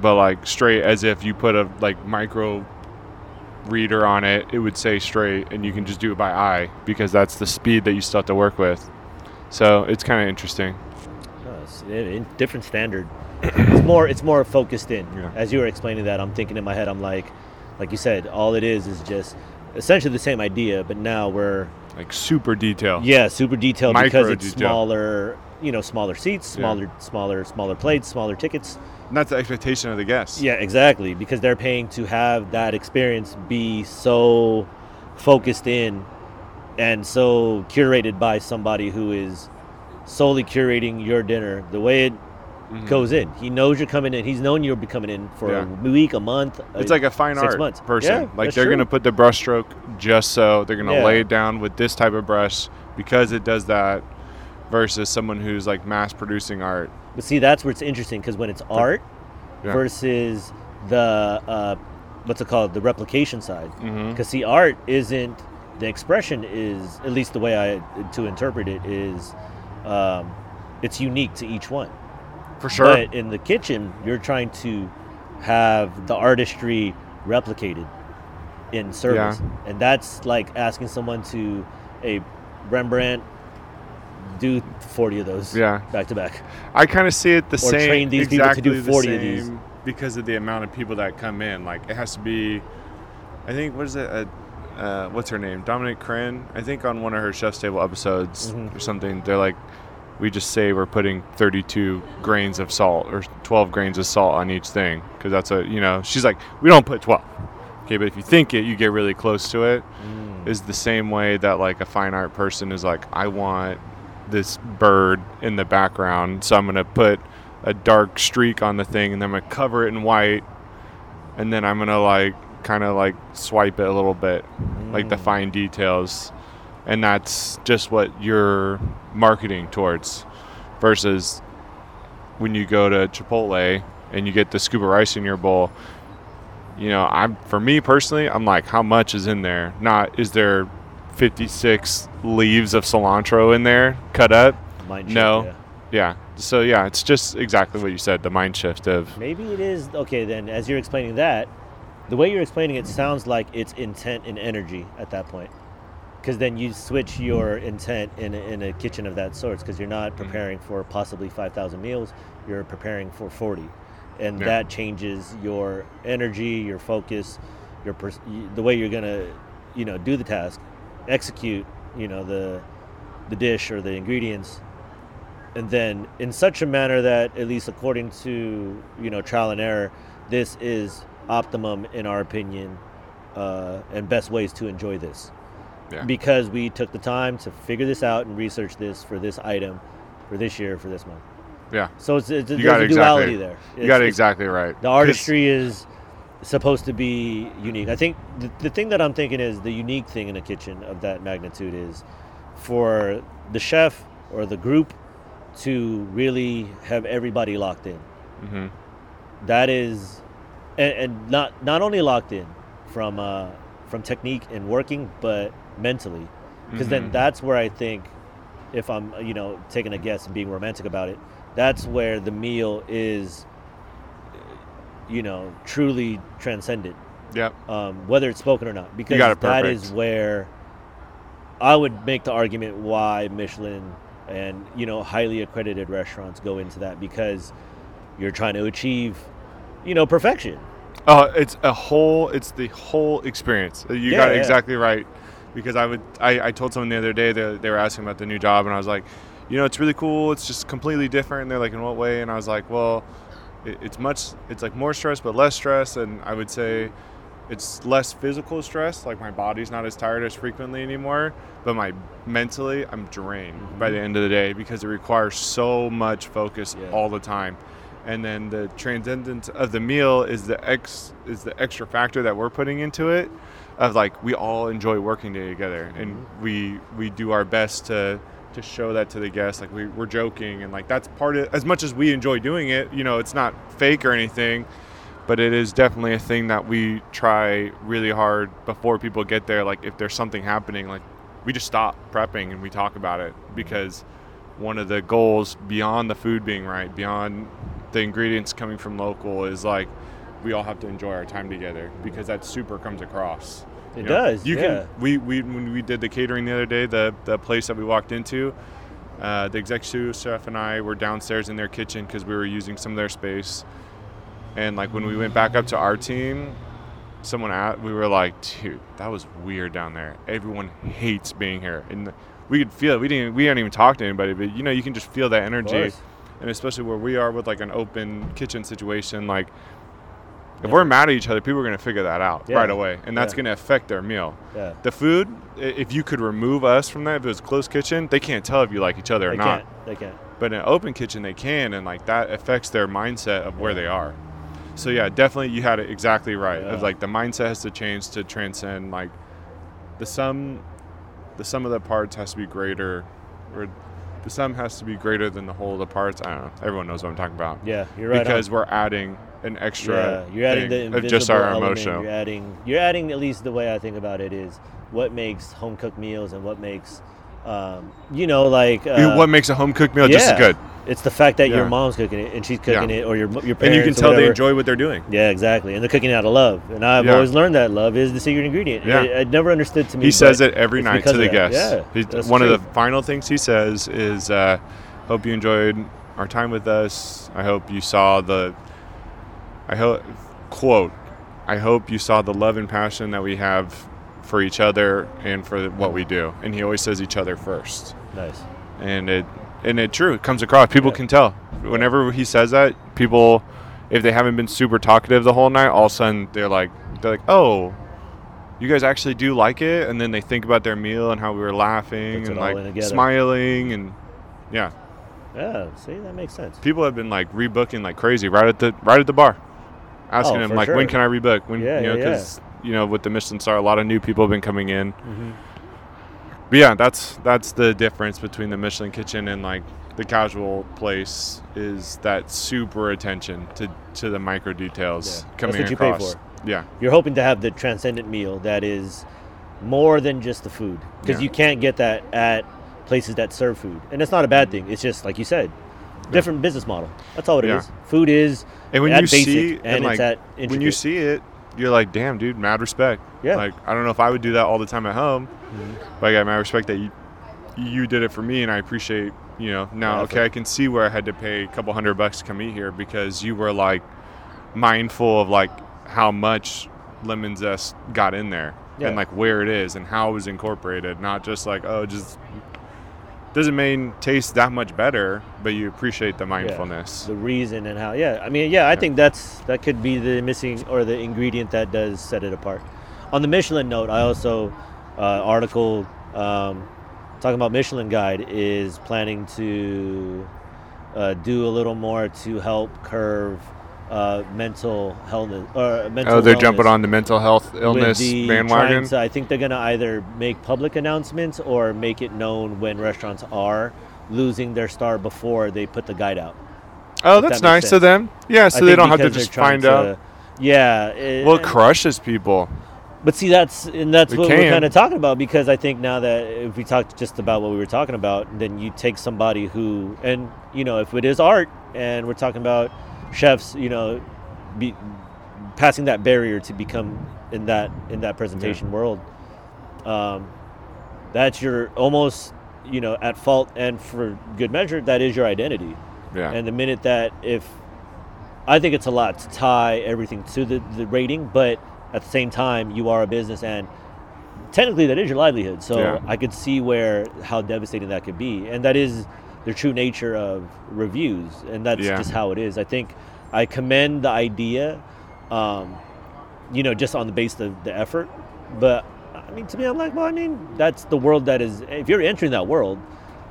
but like straight as if you put a like micro reader on it, it would say straight, and you can just do it by eye because that's the speed that you still have to work with. So it's kind of interesting. No, it's a different standard. It's more, it's more focused in. Yeah. As you were explaining that, I'm thinking in my head, I'm like, like you said, all it is is just essentially the same idea, but now we're like super detailed. Yeah, super detailed. Micro because it's detail. Smaller, you know, smaller seats, smaller, yeah. smaller, smaller plates, smaller tickets. And that's the expectation of the guests. Yeah, exactly, because they're paying to have that experience be so focused in. And so curated by somebody who is solely curating your dinner the way it mm-hmm. goes in. He knows you're coming in. He's known you're coming in for yeah. a week, a month. It's a, like a fine six art months. Person. Yeah, like they're going to put the brush stroke just so. They're going to yeah. lay it down with this type of brush because it does that, versus someone who's like mass producing art. But see, that's where it's interesting, because when it's art yeah. versus the, uh, what's it called, the replication side. Because mm-hmm. see, art isn't. The expression is, at least the way I to interpret it, is um, it's unique to each one. For sure. But in the kitchen, you're trying to have the artistry replicated in service. Yeah. And that's like asking someone to a Rembrandt do forty of those yeah. back to back. I kind of see it the or same. Or train these exactly people to do forty the same of these. Because of the amount of people that come in. Like it has to be, I think, what is it? A, Uh, what's her name? Dominique Crenn. I think on one of her Chef's Table episodes mm-hmm. or something, they're like, we just say we're putting thirty-two grains of salt or twelve grains of salt on each thing. Because that's a, you know, she's like, we don't put twelve. Okay, but if you think it, you get really close to it. Mm. Is the same way that like a fine art person is like, I want this bird in the background, so I'm going to put a dark streak on the thing, and then I'm going to cover it in white, and then I'm going to like, kind of like swipe it a little bit mm. like the fine details. And that's just what you're marketing towards, versus when you go to Chipotle and you get the scoop of rice in your bowl, you know, I'm for me personally, I'm like, how much is in there? Not is there fifty-six leaves of cilantro in there cut up? Mind no shift, yeah. yeah so yeah it's just exactly what you said, the mind shift of maybe it is. Okay, then as you're explaining that, the way you're explaining it sounds like it's intent and energy at that point. because then you switch your intent in a, in a kitchen of that sort, because you're not preparing mm-hmm. for possibly five thousand meals, you're preparing for forty. And yeah. that changes your energy, your focus, your pers- the way you're going to, you know, do the task, execute, you know, the the dish or the ingredients. And then in such a manner that, at least according to, you know, trial and error, this is optimum in our opinion, uh, and best ways to enjoy this. Yeah. Because we took the time to figure this out and research this for this item, for this year, for this month. Yeah. So it's, it's, there's a duality exactly, there. It's, you got it exactly right. The artistry is supposed to be unique. I think the, the thing that I'm thinking is the unique thing in a kitchen of that magnitude is for the chef or the group to really have everybody locked in. Mm-hmm. That is, and, and not not only locked in from uh, from technique and working, but mentally, because mm-hmm. then that's where I think, if I'm you know taking a guess and being romantic about it, that's where the meal is, you know, truly transcended. Yep. Um, whether it's spoken or not, because that is where I would make the argument why Michelin and, you know, highly accredited restaurants go into that, because you're trying to achieve, you know, perfection. Oh, uh, it's a whole, it's the whole experience. You yeah, got it yeah. exactly right. Because I would, I, I told someone the other day that they were asking about the new job, and I was like, you know, it's really cool. It's just completely different. And they're like, in what way? And I was like, well, it, it's much, it's like more stress, but less stress. And I would say it's less physical stress. Like my body's not as tired as frequently anymore, but my mentally, I'm drained mm-hmm. by the end of the day, because it requires so much focus yeah. all the time. And then the transcendence of the meal is the ex is the extra factor that we're putting into it, of like, we all enjoy working day together, and mm-hmm. we we do our best to to show that to the guests. Like we, we're joking, and like that's part of, as much as we enjoy doing it, you know, it's not fake or anything, but it is definitely a thing that we try really hard before people get there. Like if there's something happening, like we just stop prepping and we talk about it, because one of the goals beyond the food being right, beyond the ingredients coming from local, is like we all have to enjoy our time together, because that super comes across. It you know, does. You yeah. can. We, we when we did the catering the other day, the the place that we walked into, uh, the executive chef and I were downstairs in their kitchen because we were using some of their space. And like when we went back up to our team, someone at we were like, dude, that was weird down there. Everyone hates being here, and we could feel it. We didn't. We didn't even talk to anybody, but you know, you can just feel that energy. And especially where we are with like an open kitchen situation, like. If yeah. we're mad at each other, people are going to figure that out yeah. right away. And that's yeah. going to affect their meal. Yeah. The food, if you could remove us from that, if it was a closed kitchen, they can't tell if you like each other or they not. Can't. They can't. But in an open kitchen, they can. And like that affects their mindset of where yeah. they are. So yeah, definitely you had it exactly right. Yeah. Of like the mindset has to change to transcend. Like the sum, the sum of the parts has to be greater, or the sum has to be greater than the whole of the parts. I don't know. Everyone knows what I'm talking about. Yeah, you're right. Because on. We're adding an extra yeah, you're adding thing the of just our emotion. You're adding, you're adding, at least the way I think about it is, what makes home cooked meals and what makes, um, you know, like uh, what makes a home cooked meal yeah, just as good. It's the fact that yeah. your mom's cooking it and she's cooking yeah. it, or your your parents. And you can tell they enjoy what they're doing. Yeah, exactly. And they're cooking out of love. And I've yeah. always learned that love is the secret ingredient. Yeah. I, I never understood to me. He says it every night to the guests. Yeah, He's, one true. of the final things he says is, uh, "Hope you enjoyed our time with us. I hope you saw the." I hope, quote, I hope you saw the love and passion that we have for each other and for what we do. And he always says each other first. Nice. And it, and it true, it comes across. People yeah. can tell. Whenever he says that, people, if they haven't been super talkative the whole night, all of a sudden they're like, they're like, oh, you guys actually do like it. And then they think about their meal and how we were laughing and like smiling and yeah. Yeah. See, that makes sense. People have been like rebooking like crazy right at the, right at the bar. Asking oh, him like, sure. when can I rebook? When yeah, you know, because yeah, yeah. you know, with the Michelin star, a lot of new people have been coming in. Mm-hmm. But yeah, that's that's the difference between the Michelin kitchen and like the casual place, is that super attention to to the micro details yeah. coming that's what across. You pay for. Yeah, you're hoping to have the transcendent meal that is more than just the food, because yeah. you can't get that at places that serve food, and it's not a bad thing. It's just like you said. Different yeah. business model. That's all it yeah. is. Food is, and when at you basic see, and, and like, it's at intricate. When you see it, you're like, damn, dude, mad respect. Yeah. Like, I don't know if I would do that all the time at home, mm-hmm. but I got mad respect that you, you did it for me, and I appreciate, you know, now, okay, I can see where I had to pay a couple hundred bucks to come eat here because you were, like, mindful of, like, how much lemon zest got in there yeah. and, like, where it is and how it was incorporated, not just, like, oh, just doesn't mean taste that much better, but you appreciate the mindfulness. Yeah, the reason and how. Yeah, I mean, yeah, I yeah. think that's that could be the missing or the ingredient that does set it apart. On the Michelin note, I also, uh, article um, talking about Michelin Guide is planning to uh, do a little more to help curve uh, mental health. Or mental oh, they're jumping on the mental health illness bandwagon? To, I think they're going to either make public announcements or make it known when restaurants are losing their star before they put the guide out. Oh, that's that nice sense. Of them. Yeah, so I they don't have to just find to, out. Yeah. It, well, it crushes people. But see, that's and that's we what can. We're kind of talking about, because I think now that if we talked just about what we were talking about, then you take somebody who, and, you know, if it is art and we're talking about chefs, you know, be, passing that barrier to become in that in that presentation yeah. world, um, that's your almost, you know, at fault and for good measure, that is your identity. Yeah. And the minute that if, I think it's a lot to tie everything to the, the rating, but at the same time, you are a business, and technically that is your livelihood. So yeah. I could see where how devastating that could be, and that is the true nature of reviews, and that's yeah. just how it is. I think I commend the idea, um, you know, just on the basis of the effort. But I mean, to me, I'm like, well, I mean, that's the world that is. If you're entering that world,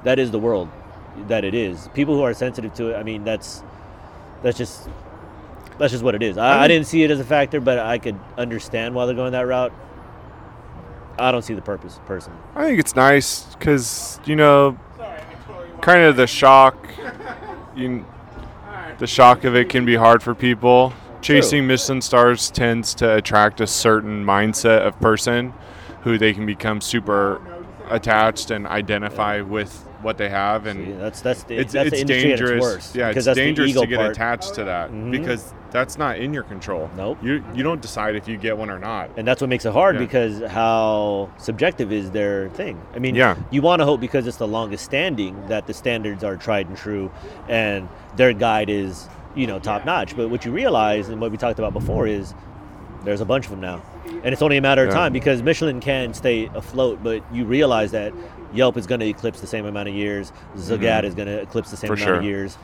that is the world that it is. People who are sensitive to it, I mean, that's that's just. That's just what it is. I, I, mean, I didn't see it as a factor, but I could understand why they're going that route. I don't see the purpose, personally. I think it's nice because, you know, kind of the shock, you, the shock of it can be hard for people. Chasing True. Michelin stars tends to attract a certain mindset of person who they can become super attached and identify yeah. with what they have, and see, that's that's the, it's, that's it's the industry dangerous. It's worse, yeah, it's dangerous to get part. attached to that mm-hmm. because that's not in your control. Nope. You you don't decide if you get one or not, and that's what makes it hard yeah. because how subjective is their thing? I mean, yeah. you want to hope because it's the longest standing that the standards are tried and true, and their guide is, you know, top notch. But what you realize and what we talked about before is there's a bunch of them now, and it's only a matter of yeah. time because Michelin can stay afloat, but you realize that Yelp is going to eclipse the same amount of years. Zagat mm-hmm. is going to eclipse the same For amount sure. of years.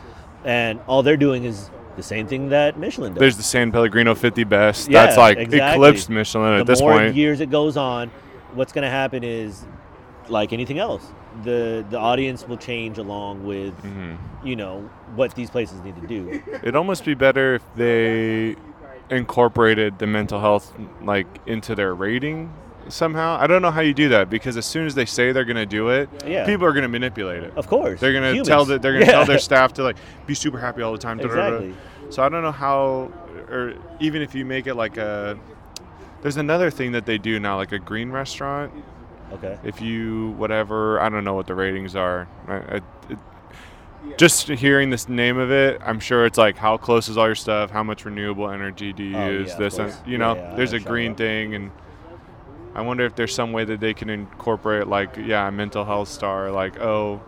And all they're doing is the same thing that Michelin does. There's the San Pellegrino fifty Best. Yeah, that's like exactly. eclipsed Michelin the at this point. The more years it goes on, what's going to happen is, like anything else, the the audience will change along with, mm-hmm. you know, what these places need to do. It'd almost be better if they incorporated the mental health, like, into their rating somehow. I don't know how you do that, because as soon as they say they're going to do it, yeah. people are going to manipulate it. Of course, they're going to tell that they're going to yeah. tell their staff to, like, be super happy all the time. Exactly. Da, da, da. So I don't know how, or even if you make it like a. There's another thing that they do now, like a green restaurant. Okay. If you whatever, I don't know what the ratings are. I, I, it, just hearing this name of it, I'm sure it's like, how close is all your stuff? How much renewable energy do you oh, use? Yeah, this, and, you know, yeah, yeah, there's a green thing and. I wonder if there's some way that they can incorporate, like, yeah, a mental health star. Like, oh,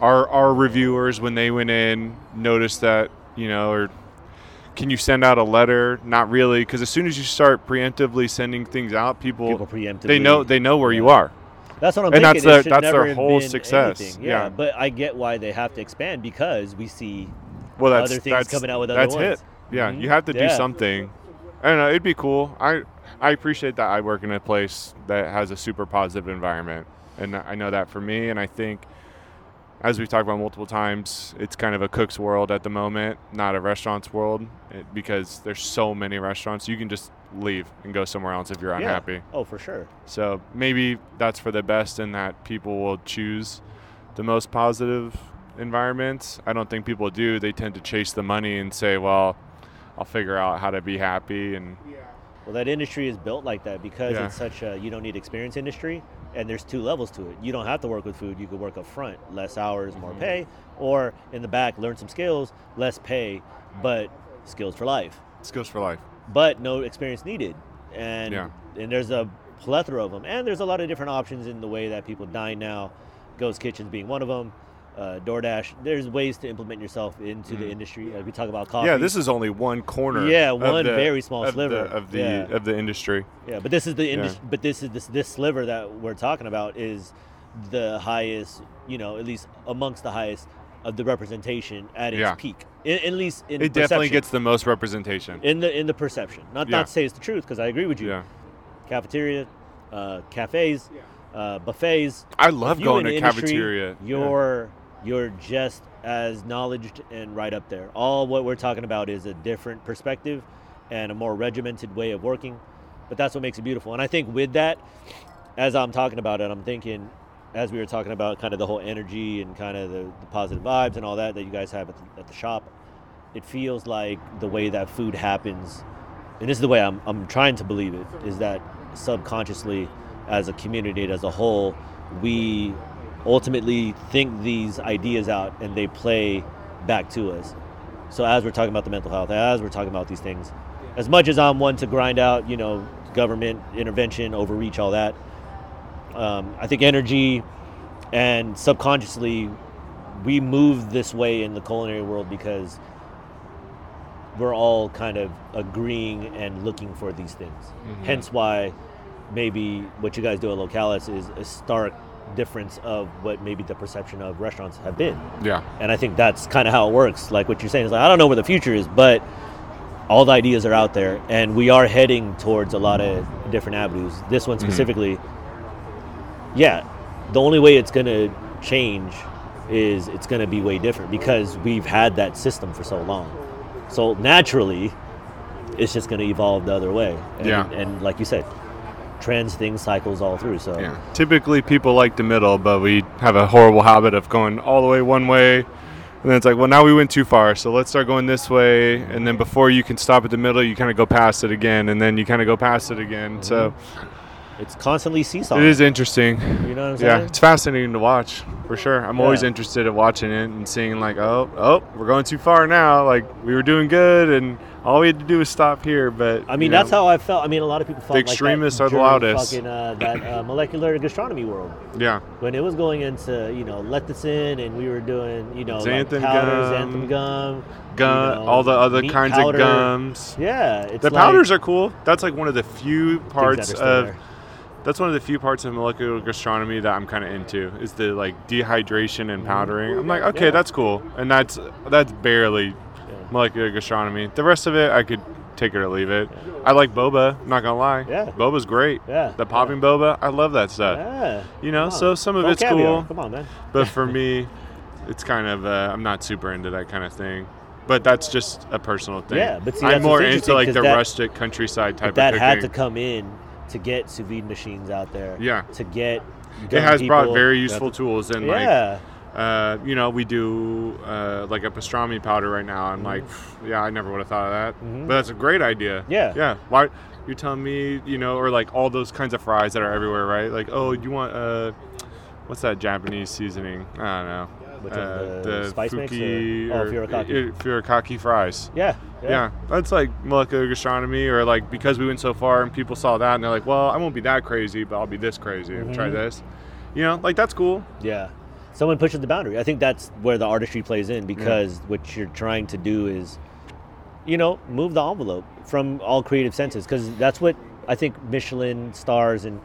our our reviewers, when they went in, noticed that, you know, or can you send out a letter? Not really, because as soon as you start preemptively sending things out, people, people preemptively, they know they know where yeah. you are. That's what I'm and thinking. And that's, the, that's their whole success. Yeah, yeah, but I get why they have to expand, because we see well, that's, other things that's, coming out with other that's ones. That's it. Yeah, mm-hmm. you have to yeah. do something. I don't know. It'd be cool. I. I appreciate that I work in a place that has a super positive environment, and I know that for me, and I think, as we've talked about multiple times, it's kind of a cook's world at the moment, not a restaurant's world, because there's so many restaurants. You can just leave and go somewhere else if you're unhappy. Yeah. Oh, for sure. So maybe that's for the best in that people will choose the most positive environments. I don't think people do. They tend to chase the money and say, well, I'll figure out how to be happy and... Yeah. Well, that industry is built like that because yeah. it's such a you don't need experience industry, and there's two levels to it. You don't have to work with food. You could work up front, less hours, more mm-hmm. pay, or in the back, learn some skills, less pay, but skills for life. Skills for life. but no experience needed. And yeah. and there's a plethora of them. And there's a lot of different options in the way that people dine now, ghost kitchens being one of them. Uh, DoorDash, there's ways to implement yourself into mm. the industry. Like we talk about coffee. Yeah, this is only one corner. Yeah, one the, very small of sliver the, of the yeah. of the industry. Yeah, but this is the industry. Yeah. But this is this this sliver that we're talking about is the highest, you know, at least amongst the highest of the representation at its yeah. peak. In, at least in it perception. Definitely gets the most representation in the in the perception. Not yeah. not to say it's the truth, because I agree with you. Yeah. Cafeteria, uh, cafes, uh, buffets. I love going to industry, cafeteria. Your yeah. You're just as knowledgeable and right up there. All what we're talking about is a different perspective and a more regimented way of working, but that's what makes it beautiful. And I think with that, as I'm talking about it, I'm thinking, as we were talking about kind of the whole energy and kind of the, the positive vibes and all that that you guys have at the, at the shop, it feels like the way that food happens, and this is the way I'm, I'm trying to believe it, is that subconsciously as a community, as a whole, we ultimately think these ideas out and they play back to us. So as we're talking about the mental health, as we're talking about these things, as much as I'm one to grind out, you know, government intervention, overreach, all that, um, I think energy and subconsciously we move this way in the culinary world because we're all kind of agreeing and looking for these things. Mm-hmm. Hence why maybe what you guys do at Localis is a stark difference of what maybe the perception of restaurants have been. Yeah. And I think that's kind of how it works. Like what you're saying is like, I don't know where the future is, but all the ideas are out there and we are heading towards a lot of different avenues. This one specifically, mm-hmm. yeah, the only way it's going to change is it's going to be way different because we've had that system for so long. So naturally, it's just going to evolve the other way. And, yeah. and like you said, trends, things, cycles all through. So yeah. typically people like the middle, but we have a horrible habit of going all the way one way, and then it's like, well, now we went too far, so let's start going this way. And then before you can stop at the middle, you kind of go past it again, and then you kind of go past it again. Mm-hmm. So it's constantly seesawing. It is interesting. You know what I'm saying? Yeah, it's fascinating to watch for sure. I'm yeah. always interested in watching it and seeing like, oh, oh, we're going too far now. Like we were doing good, and all we had to do was stop here. But I mean, that's know, how I felt. I mean, a lot of people felt the extremists like that are the loudest. Fucking, uh, that uh, molecular gastronomy world. Yeah. When it was going into, you know, lecithin, and we were doing, you know, like powders, xanthan gum, gum, you know, all the other kinds powder. Of gums. Yeah, it's the like, powders are cool. That's like one of the few parts of. There. That's one of the few parts of molecular gastronomy that I'm kind of into is the like dehydration and powdering. I'm like, okay, yeah. that's cool. And that's that's barely yeah. molecular gastronomy. The rest of it, I could take it or leave it. Yeah. I like boba, not going to lie. Yeah. Boba's great. Yeah. The popping yeah. boba, I love that stuff. Yeah. You know, so some of Don't it's caviar. Cool. Come on, man. But for me, it's kind of, uh, I'm not super into that kind of thing. But that's just a personal thing. Yeah, but see, I'm more into like the that, rustic countryside type but of cooking. That had to come in. To get sous vide machines out there. Yeah. To get It has people. Brought very useful yeah. tools. And, like, yeah. uh, you know, we do, uh, like, a pastrami powder right now. And, mm-hmm. like, yeah, I never would have thought of that. Mm-hmm. But that's a great idea. Yeah. Yeah. Why you're telling me, you know, or, like, all those kinds of fries that are everywhere, right? Like, oh, you want, uh, what's that Japanese seasoning? I don't know. Which uh, the, the spice fuki mix or, or, or furikake. furikake fries. Yeah, yeah, yeah. That's like molecular gastronomy, or like because we went so far and people saw that and they're like, well, I won't be that crazy, but I'll be this crazy and mm-hmm. try this. You know, like that's cool. Yeah, someone pushes the boundary. I think that's where the artistry plays in because mm-hmm. what you're trying to do is, you know, move the envelope from all creative senses because that's what I think Michelin stars and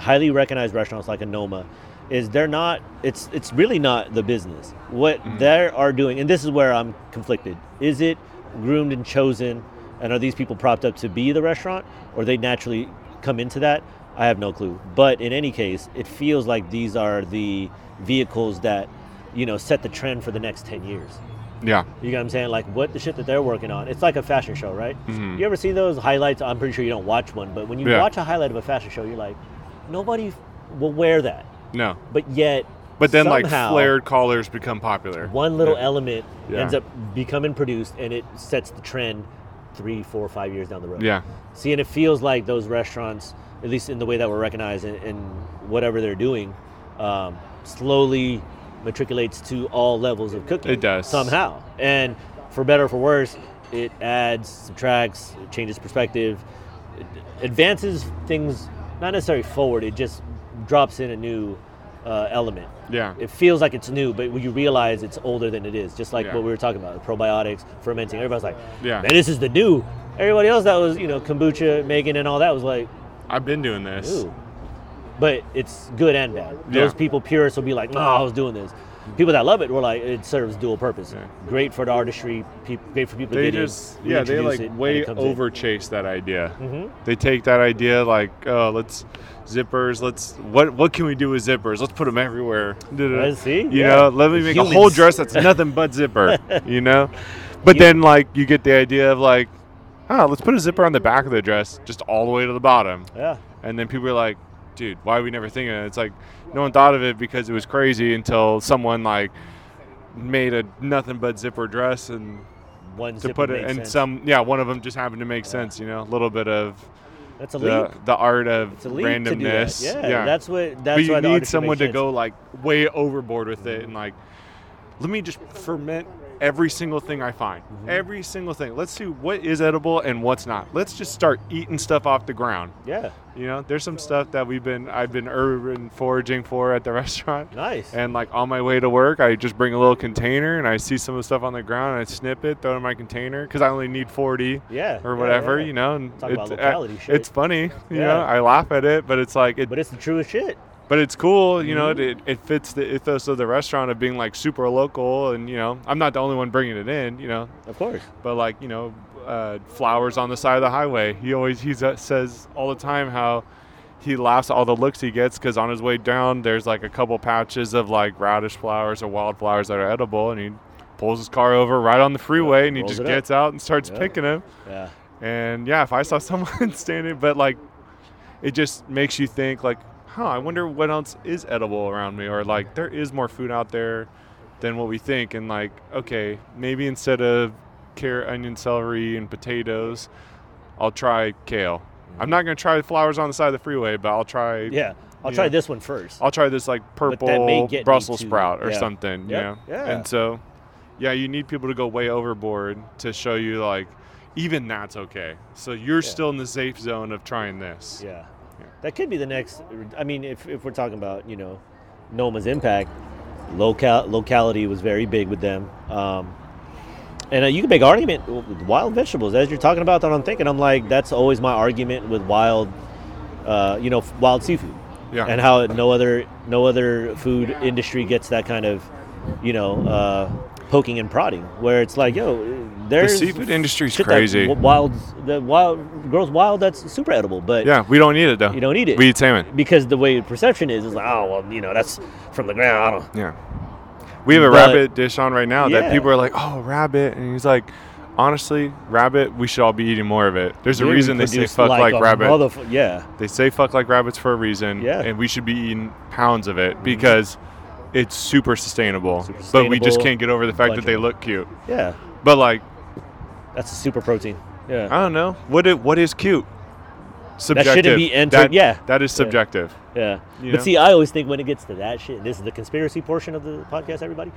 highly recognized restaurants like a Noma. Is they're not, it's it's really not the business. What mm-hmm. they are doing, and this is where I'm conflicted, is it groomed and chosen, and are these people propped up to be the restaurant, or they naturally come into that? I have no clue. But in any case, it feels like these are the vehicles that, you know, set the trend for the next ten years. Yeah. You know what I'm saying? Like, what the shit that they're working on. It's like a fashion show, right? Mm-hmm. You ever see those highlights? I'm pretty sure you don't watch one, but when you yeah. watch a highlight of a fashion show, you're like, nobody will wear that. No. But yet, but then somehow, like flared collars become popular. One little yeah. element yeah. ends up becoming produced, and it sets the trend three, four, five years down the road. Yeah. See, and it feels like those restaurants, at least in the way that we're recognized and, and whatever they're doing, um, slowly matriculates to all levels of cooking. It does. Somehow. And for better or for worse, It adds, subtracts, it changes perspective, it advances things, not necessarily forward, it just drops in a new uh, element. Yeah. It feels like it's new, but when you realize it's older than it is, just like yeah. what we were talking about, probiotics, fermenting, everybody's like, yeah. man, this is the new. Everybody else that was, you know, kombucha, Megan and all that was like, I've been doing this. Ew. But it's good and bad. Those yeah. people, purists, will be like, no, I was doing this. People that love it were like, it serves dual purpose. Yeah. Great for the artistry, pe- great for people to get in. Yeah, they like it, way overchase that idea. Mm-hmm. They take that idea like, oh, let's zippers, let's, what What can we do with zippers? Let's put them everywhere. Let's see. You yeah. know, let me make Humans. a whole dress that's nothing but zipper, you know? But you, then like you get the idea of like, oh, let's put a zipper on the back of the dress, just all the way to the bottom. Yeah. And then people are like, dude, why are we never thinking of it? It's like no one thought of it because it was crazy until someone like made a nothing but zipper dress and one to put it and some yeah one of them just happened to make yeah. sense, you know, a little bit of that's a the, the art of randomness. That. Yeah, yeah, that's what that's but you why need someone to sense. Go like way overboard with it and like let me just ferment every single thing I find, mm-hmm. every single thing. Let's see what is edible and what's not. Let's just start eating stuff off the ground. Yeah. You know, there's some stuff that we've been, I've been urban foraging for at the restaurant. Nice. And like on my way to work, I just bring a little container and I see some of the stuff on the ground and I snip it, throw it in my container because I only need forty yeah, or whatever, yeah, yeah. you know. And Talk it's, about locality uh, shit. It's funny, you yeah. know, I laugh at it, but it's like. It, but it's the truest shit. But it's cool, you know, it it fits the ethos of the restaurant of being, like, super local. And, you know, I'm not the only one bringing it in, you know. Of course. But, like, you know, uh, flowers on the side of the highway. He always he uh, says all the time how he laughs at all the looks he gets because on his way down there's, like, a couple patches of, like, radish flowers or wildflowers that are edible. And he pulls his car over right on the freeway yeah, and he just gets up. out and starts yeah. picking them. Yeah. And, yeah, if I saw someone standing, but, like, it just makes you think, like, huh, I wonder what else is edible around me, or like there is more food out there than what we think. And like, okay, maybe instead of carrot, onion, celery, and potatoes, I'll try kale. I'm not going to try flowers on the side of the freeway, but I'll try. Yeah, I'll try know, this one first. I'll try this like purple Brussels sprout or yeah. something. Yeah. You know? Yeah. And so, yeah, you need people to go way overboard to show you like, even that's okay. So you're yeah. still in the safe zone of trying this. Yeah. That could be the next, I mean, if if we're talking about, you know, Noma's impact, local locality was very big with them. Um, and uh, you can make an argument with wild vegetables. As you're talking about that, I'm thinking, I'm like, that's always my argument with wild, uh, you know, wild seafood. Yeah. And how no other no other food industry gets that kind of, you know, uh, poking and prodding. Where it's like, yo, there's the seafood industry's crazy. Wild, the wild grows wild. That's super edible, but yeah, we don't need it though. You don't need it. We eat salmon because the way perception is is like, oh well, you know, that's from the ground. I don't. Yeah, we have a but, rabbit dish on right now yeah. that people are like, oh, rabbit, and he's like, honestly, rabbit, we should all be eating more of it. There's a we reason they say fuck like, like rabbit. Motherf- yeah, they say fuck like rabbits for a reason. Yeah, and we should be eating pounds of it mm-hmm. because it's super sustainable, super sustainable. But we just can't get over the fact that they look cute. Yeah, but like. That's a super protein. Yeah. I don't know. What it, what is cute? Subjective. That shouldn't be entered. That, yeah. That is subjective. Yeah. yeah. But know? See, I always think when it gets to that shit, this is the conspiracy portion of the podcast, everybody.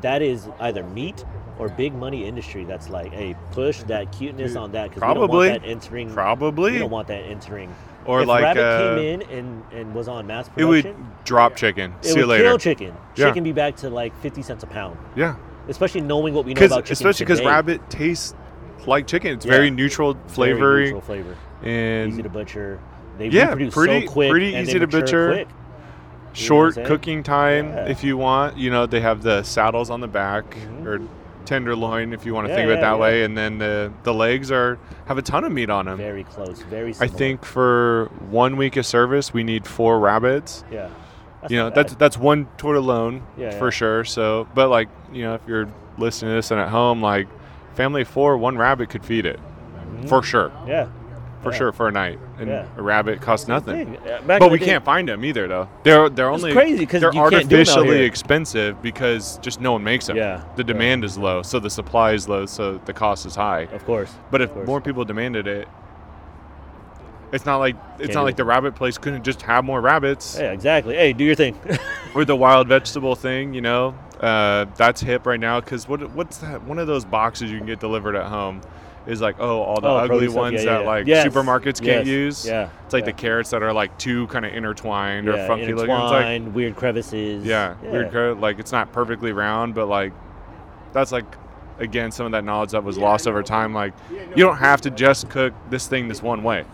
That is either meat or big money industry that's like, hey, push that cuteness Dude, on that because we don't want that entering. Probably. We don't want that entering. Or if like rabbit uh, came in and, and was on mass production. It would drop chicken. It See would you later. Kill chicken. Yeah. Chicken be back to like fifty cents a pound. Yeah. Especially knowing what we know about chicken Especially because rabbit tastes... like chicken it's yeah. very neutral flavor neutral flavor and easy to butcher they yeah reproduce pretty so quick pretty easy to butcher quick. Short you know cooking time yeah. if you want you know they have the saddles on the back mm-hmm. or tenderloin if you want to yeah, think of it yeah, that yeah. way and then the the legs are have a ton of meat on them very close very similar. I think for one week of service we need four rabbits yeah that's you know bad. that's that's one tortellone yeah, for yeah. sure so but like you know if you're listening to this and at home like family of four, one rabbit could feed it, mm-hmm. for sure. Yeah, for yeah. sure for a night, and yeah. a rabbit costs nothing. But we day, can't find them either, though. They're they're only crazy they're you artificially can't expensive because just no one makes them. Yeah, the demand yeah. is low, so the supply is low, so the cost is high. Of course. But if course. more people demanded it, it's not like it's can't not like it. the rabbit place couldn't just have more rabbits. Yeah, exactly. Hey, do your thing. Or the wild vegetable thing, you know. Uh, that's hip right now because what what's that? One of those boxes you can get delivered at home is like, oh, all the oh, ugly ones yeah, that yeah. like yes. supermarkets can't yes. use. Yeah, it's like yeah. the carrots that are like too kind of intertwined yeah, or funky intertwined, looking. Intertwined, like, weird crevices. Yeah, yeah. weird crevices. Like it's not perfectly round, but like that's like. Again, some of that knowledge that was lost over time. Like, you don't have to just cook this thing this one way.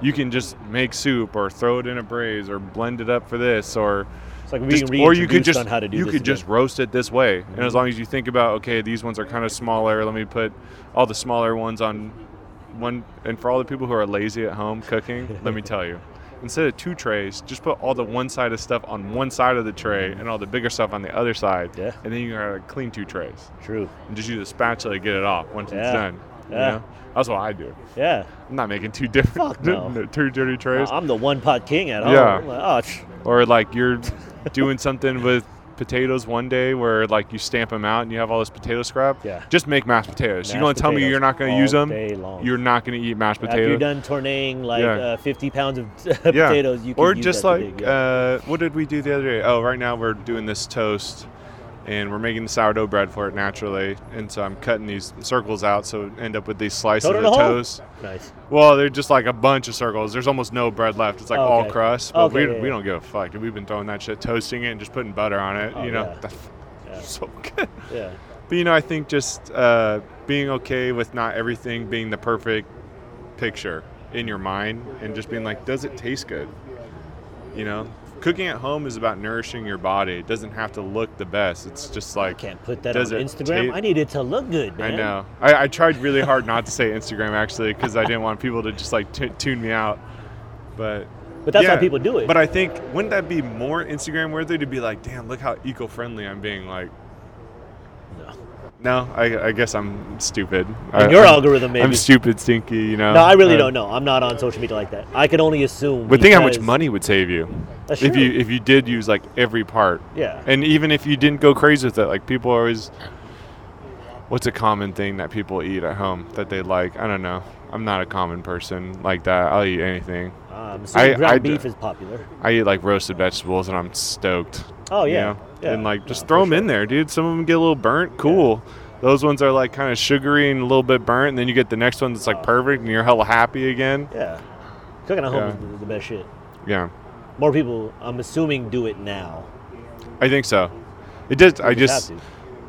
You can just make soup or throw it in a braise or blend it up for this or it's like just, or you could just you could again. just roast it this way. Mm-hmm. And as long as you think about, okay, these ones are kind of smaller. Let me put all the smaller ones on one. And for all the people who are lazy at home cooking, let me tell you, instead of two trays, just put all the one side of stuff on one side of the tray and all the bigger stuff on the other side. Yeah. And then you can have a clean two trays. True. And just use a spatula to get it off once yeah. it's done. Yeah. You know? That's what I do. Yeah. I'm not making two different, no. two dirty trays. No, I'm the one pot king at home. Yeah. Like, oh. Or like you're doing something with potatoes one day where like you stamp them out and you have all this potato scrap. Yeah. Just make mashed potatoes. Mashed you don't tell me you're not going to use them. Day long. You're not going to eat mashed potatoes. After you're done tornaying like yeah. uh, fifty pounds of yeah. potatoes, you can or use just that like yeah. uh, what did we do the other day? Oh, right now we're doing this toast and we're making the sourdough bread for it naturally, and so I'm cutting these circles out so end up with these slices Total of toast. Nice. Well, they're just like a bunch of circles. There's almost no bread left. It's like oh, okay. all crust. But okay, we yeah, we yeah. don't give a fuck. We've been throwing that shit, toasting it, and just putting butter on it. Oh, you know, yeah. that's yeah. so good. Yeah. But you know, I think just uh, being okay with not everything being the perfect picture in your mind, and just being like, does it taste good? You know. Cooking at home is about nourishing your body. It doesn't have to look the best. It's just like... I can't put that on Instagram. Ta- I need it to look good, man. I know. I, I tried really hard not to say Instagram, actually, because I didn't want people to just, like, t- tune me out. But... But that's yeah. how people do it. But I think, wouldn't that be more Instagram-worthy to be like, damn, look how eco-friendly I'm being, like... No. No, I, I guess I'm stupid. And your I'm, algorithm, maybe. I'm stupid, stinky, you know. No, I really uh, don't know. I'm not on social media like that. I can only assume. But think how much money would save you if true. you if you did use like every part. Yeah. And even if you didn't go crazy with it, like people are always. What's a common thing that people eat at home that they like? I don't know. I'm not a common person like that. I'll eat anything. Um, so I, ground I, beef I, is popular. I eat like roasted vegetables, and I'm stoked. Oh yeah. You know? Yeah. And like just no, throw them sure. in there, dude. Some of them get a little burnt. Cool. Yeah. Those ones are like kind of sugary and a little bit burnt, and then you get the next one that's like oh. perfect, and you're hella happy again. Yeah. Cooking at home yeah. is the best shit. Yeah. More people, I'm assuming, do it now. I think so. It does. I just.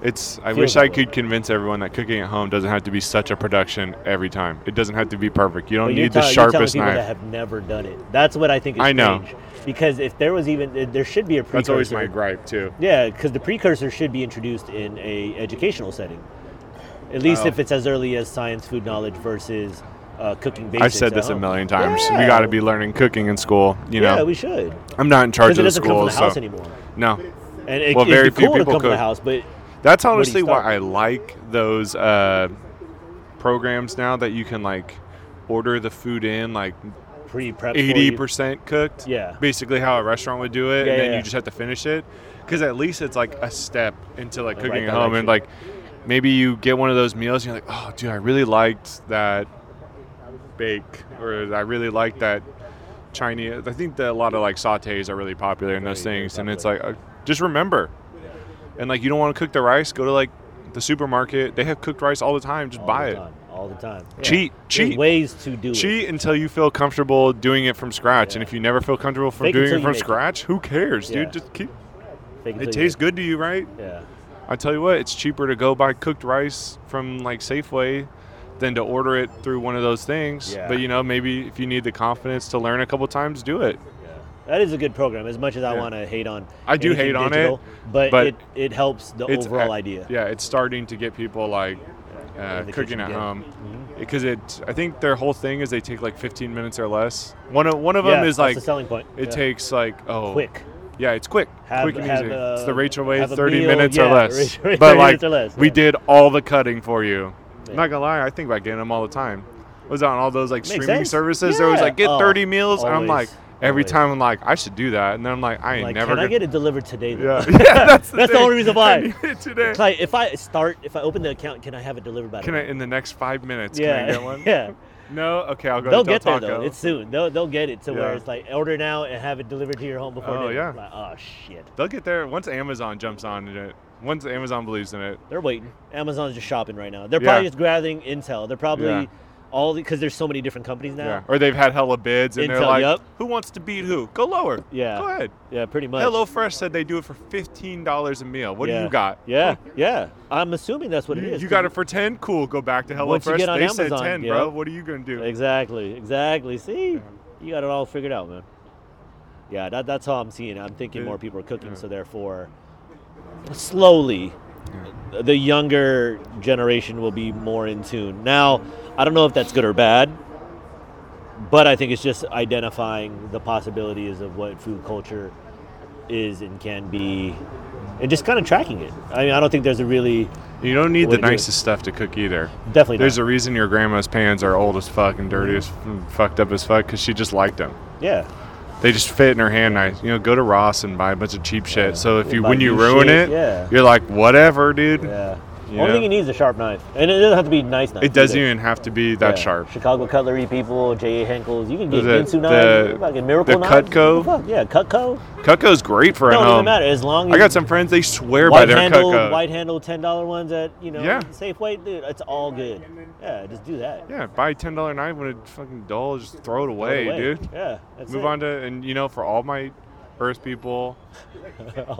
It's. I Feels wish I could way. convince everyone that cooking at home doesn't have to be such a production every time. It doesn't have to be perfect. You don't well, need ta- the sharpest you're telling people knife. That have never done it. That's what I think is I know. Strange. Because if there was even, there should be a precursor. That's always my gripe too. Yeah, because the precursor should be introduced in a educational setting, at least oh. if it's as early as science, food knowledge versus uh, cooking basics. I've said this home. a million times. Yeah. We got to be learning cooking in school. You know. Yeah, we should. I'm not in charge of the school. Because it doesn't come from the house so. anymore. No. And it, well, it'd very be cool few people to come cook. From the house, but that's honestly why I like those uh, programs now that you can like order the food in like. Pre-prep eighty percent cooked. Yeah. Basically how a restaurant would do it. Yeah, and then yeah. you just have to finish it. Because at least it's like a step into like cooking right, at home. Right. And like maybe you get one of those meals and you're like, oh, dude, I really liked that bake. Or I really liked that Chinese. I think that a lot of like sautés are really popular in those right, things. And it's like, uh, just remember. And like you don't want to cook the rice. Go to like the supermarket. They have cooked rice all the time. Just all buy it. All the time. Yeah. Cheat, cheat. There's ways to do cheat it. Cheat until you feel comfortable doing it from scratch. Yeah. And if you never feel comfortable from Fake doing it from scratch, it. who cares, yeah. dude? Just keep. Fake it tastes good to you, right? Yeah. I tell you what, it's cheaper to go buy cooked rice from like Safeway than to order it through one of those things. Yeah. But you know, maybe if you need the confidence to learn a couple times, do it. Yeah. That is a good program. As much as I yeah. want to hate on. I do hate on digital, it, but, but it, it helps the overall at, idea. Yeah, it's starting to get people like. Uh, cooking at home because mm-hmm. it I think their whole thing is they take like fifteen minutes or less. One of one of yeah, them is that's like the selling point. It yeah. takes like oh quick yeah it's quick have, quick and have, easy uh, it's the Rachel Way thirty minutes yeah, or less but like less, yeah. we did all the cutting for you yeah. I'm not gonna lie, I think about getting them all the time. I was on all those like Makes streaming sense. services yeah. there was like get oh, thirty meals always. And I'm like every always. time I'm like I should do that and then I'm like I ain't like, never can gonna... I get it delivered today though? yeah, yeah that's, the, that's the only reason why I need it today. Like, if I start if I open the account can I have it delivered by can I, in the next five minutes? Yeah. Can I get one? yeah no okay I'll go they'll to get Del there Taco. Though it's soon they'll, they'll get it to yeah. where it's like order now and have it delivered to your home before oh dinner. yeah like, oh shit they'll get there once Amazon jumps on it Once Amazon believes in it. They're waiting. Amazon's just shopping right now. They're probably yeah. just grabbing intel. They're probably yeah. all, because the, there's so many different companies now. Yeah. Or they've had hella bids, and intel, they're like, yep. who wants to beat who? Go lower. Yeah. Go ahead. Yeah, pretty much. HelloFresh said they do it for fifteen dollars a meal. What yeah. do you got? Yeah, yeah. I'm assuming that's what you, it is. You got it for ten dollars? Cool. Go back to HelloFresh. They Amazon, said ten dollars, yeah. bro. What are you going to do? Exactly. Exactly. See? Yeah. You got it all figured out, man. Yeah, that, that's how I'm seeing it. I'm thinking more people are cooking, yeah. so therefore... slowly, yeah. the younger generation will be more in tune. Now, I don't know if that's good or bad, but I think it's just identifying the possibilities of what food culture is and can be, and just kind of tracking it. I mean, I don't think there's a really... You don't need the nicest stuff to cook either. Definitely not. There's a reason your grandma's pans are old as fuck and dirty as f- fucked up as fuck, because she just liked them. Yeah. They just fit in her hand nice. You know, go to Ross and buy a bunch of cheap shit. Yeah. So if you, when you ruin shit, it, yeah. you're like, whatever, dude. Yeah. You Only know? thing you need is a sharp knife. And it doesn't have to be nice knife. It doesn't either. even have to be that yeah. sharp. Chicago Cutlery people, J A. Henckels. You can get Ginsu knives. Like a miracle knife. The Cutco. Knives. Yeah, Cutco. Cutco's great for no, a home. It doesn't matter. As long as I got some friends, they swear by their handle, Cutco. White handle, ten dollars ones at, you know, yeah. Safeway. Dude, it's all good. Yeah, just do that. Yeah, buy a ten dollars knife when it's fucking dull. Just throw it away, throw it away. dude. Yeah, that's Move it. on to, and you know, for all my... Earth people,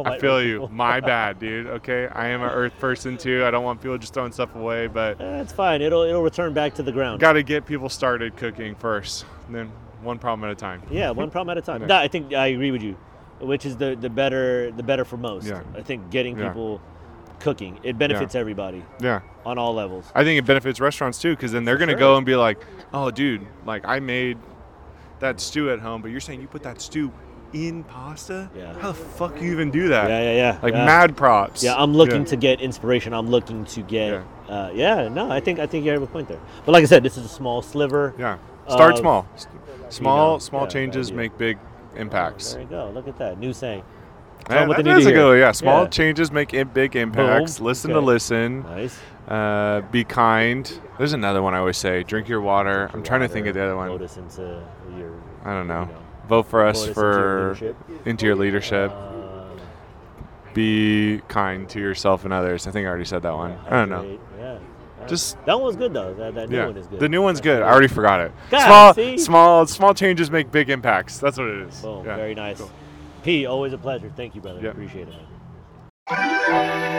I feel you. My bad, dude. Okay, I am an earth person too. I don't want people just throwing stuff away, but eh, it's fine. It'll it'll return back to the ground. Got to get people started cooking first, and then one problem at a time. Yeah, one problem at a time. No, I think I agree with you, which is the, the better the better for most. Yeah. I think getting people yeah. cooking, it benefits yeah. everybody. Yeah, on all levels. I think it benefits restaurants too, because then they're gonna sure. go and be like, oh, dude, like I made that stew at home, but you're saying you put that stew in pasta? Yeah. How the fuck you even do that? Yeah, yeah, yeah. Like yeah. mad props. Yeah, I'm looking yeah. to get inspiration. I'm looking to get. Yeah. Uh, yeah. No, I think I think you have a point there. But like I said, this is a small sliver. Yeah. Start of, small. Small, you know, small yeah, changes make big impacts. There you go. Look at that new saying. Yeah, that is a good. Yeah. Small yeah. changes make big impacts. Boom. Listen okay. to listen. Nice. Uh, be kind. There's another one I always say. Drink your water. Drink your I'm trying water, to think of the other one. Into your, I don't know. You know. Vote for us Vote for into your leadership. Into your leadership. Uh, Be kind to yourself and others. I think I already said that one. Yeah, I don't know. Yeah. Right. Just that one was good though. That, that new yeah. one is good. The new one's good. I already forgot it. God, small, see? small, small changes make big impacts. That's what it is. Boom. Yeah. Very nice. Cool. P, always a pleasure. Thank you, brother. Yep. Appreciate it.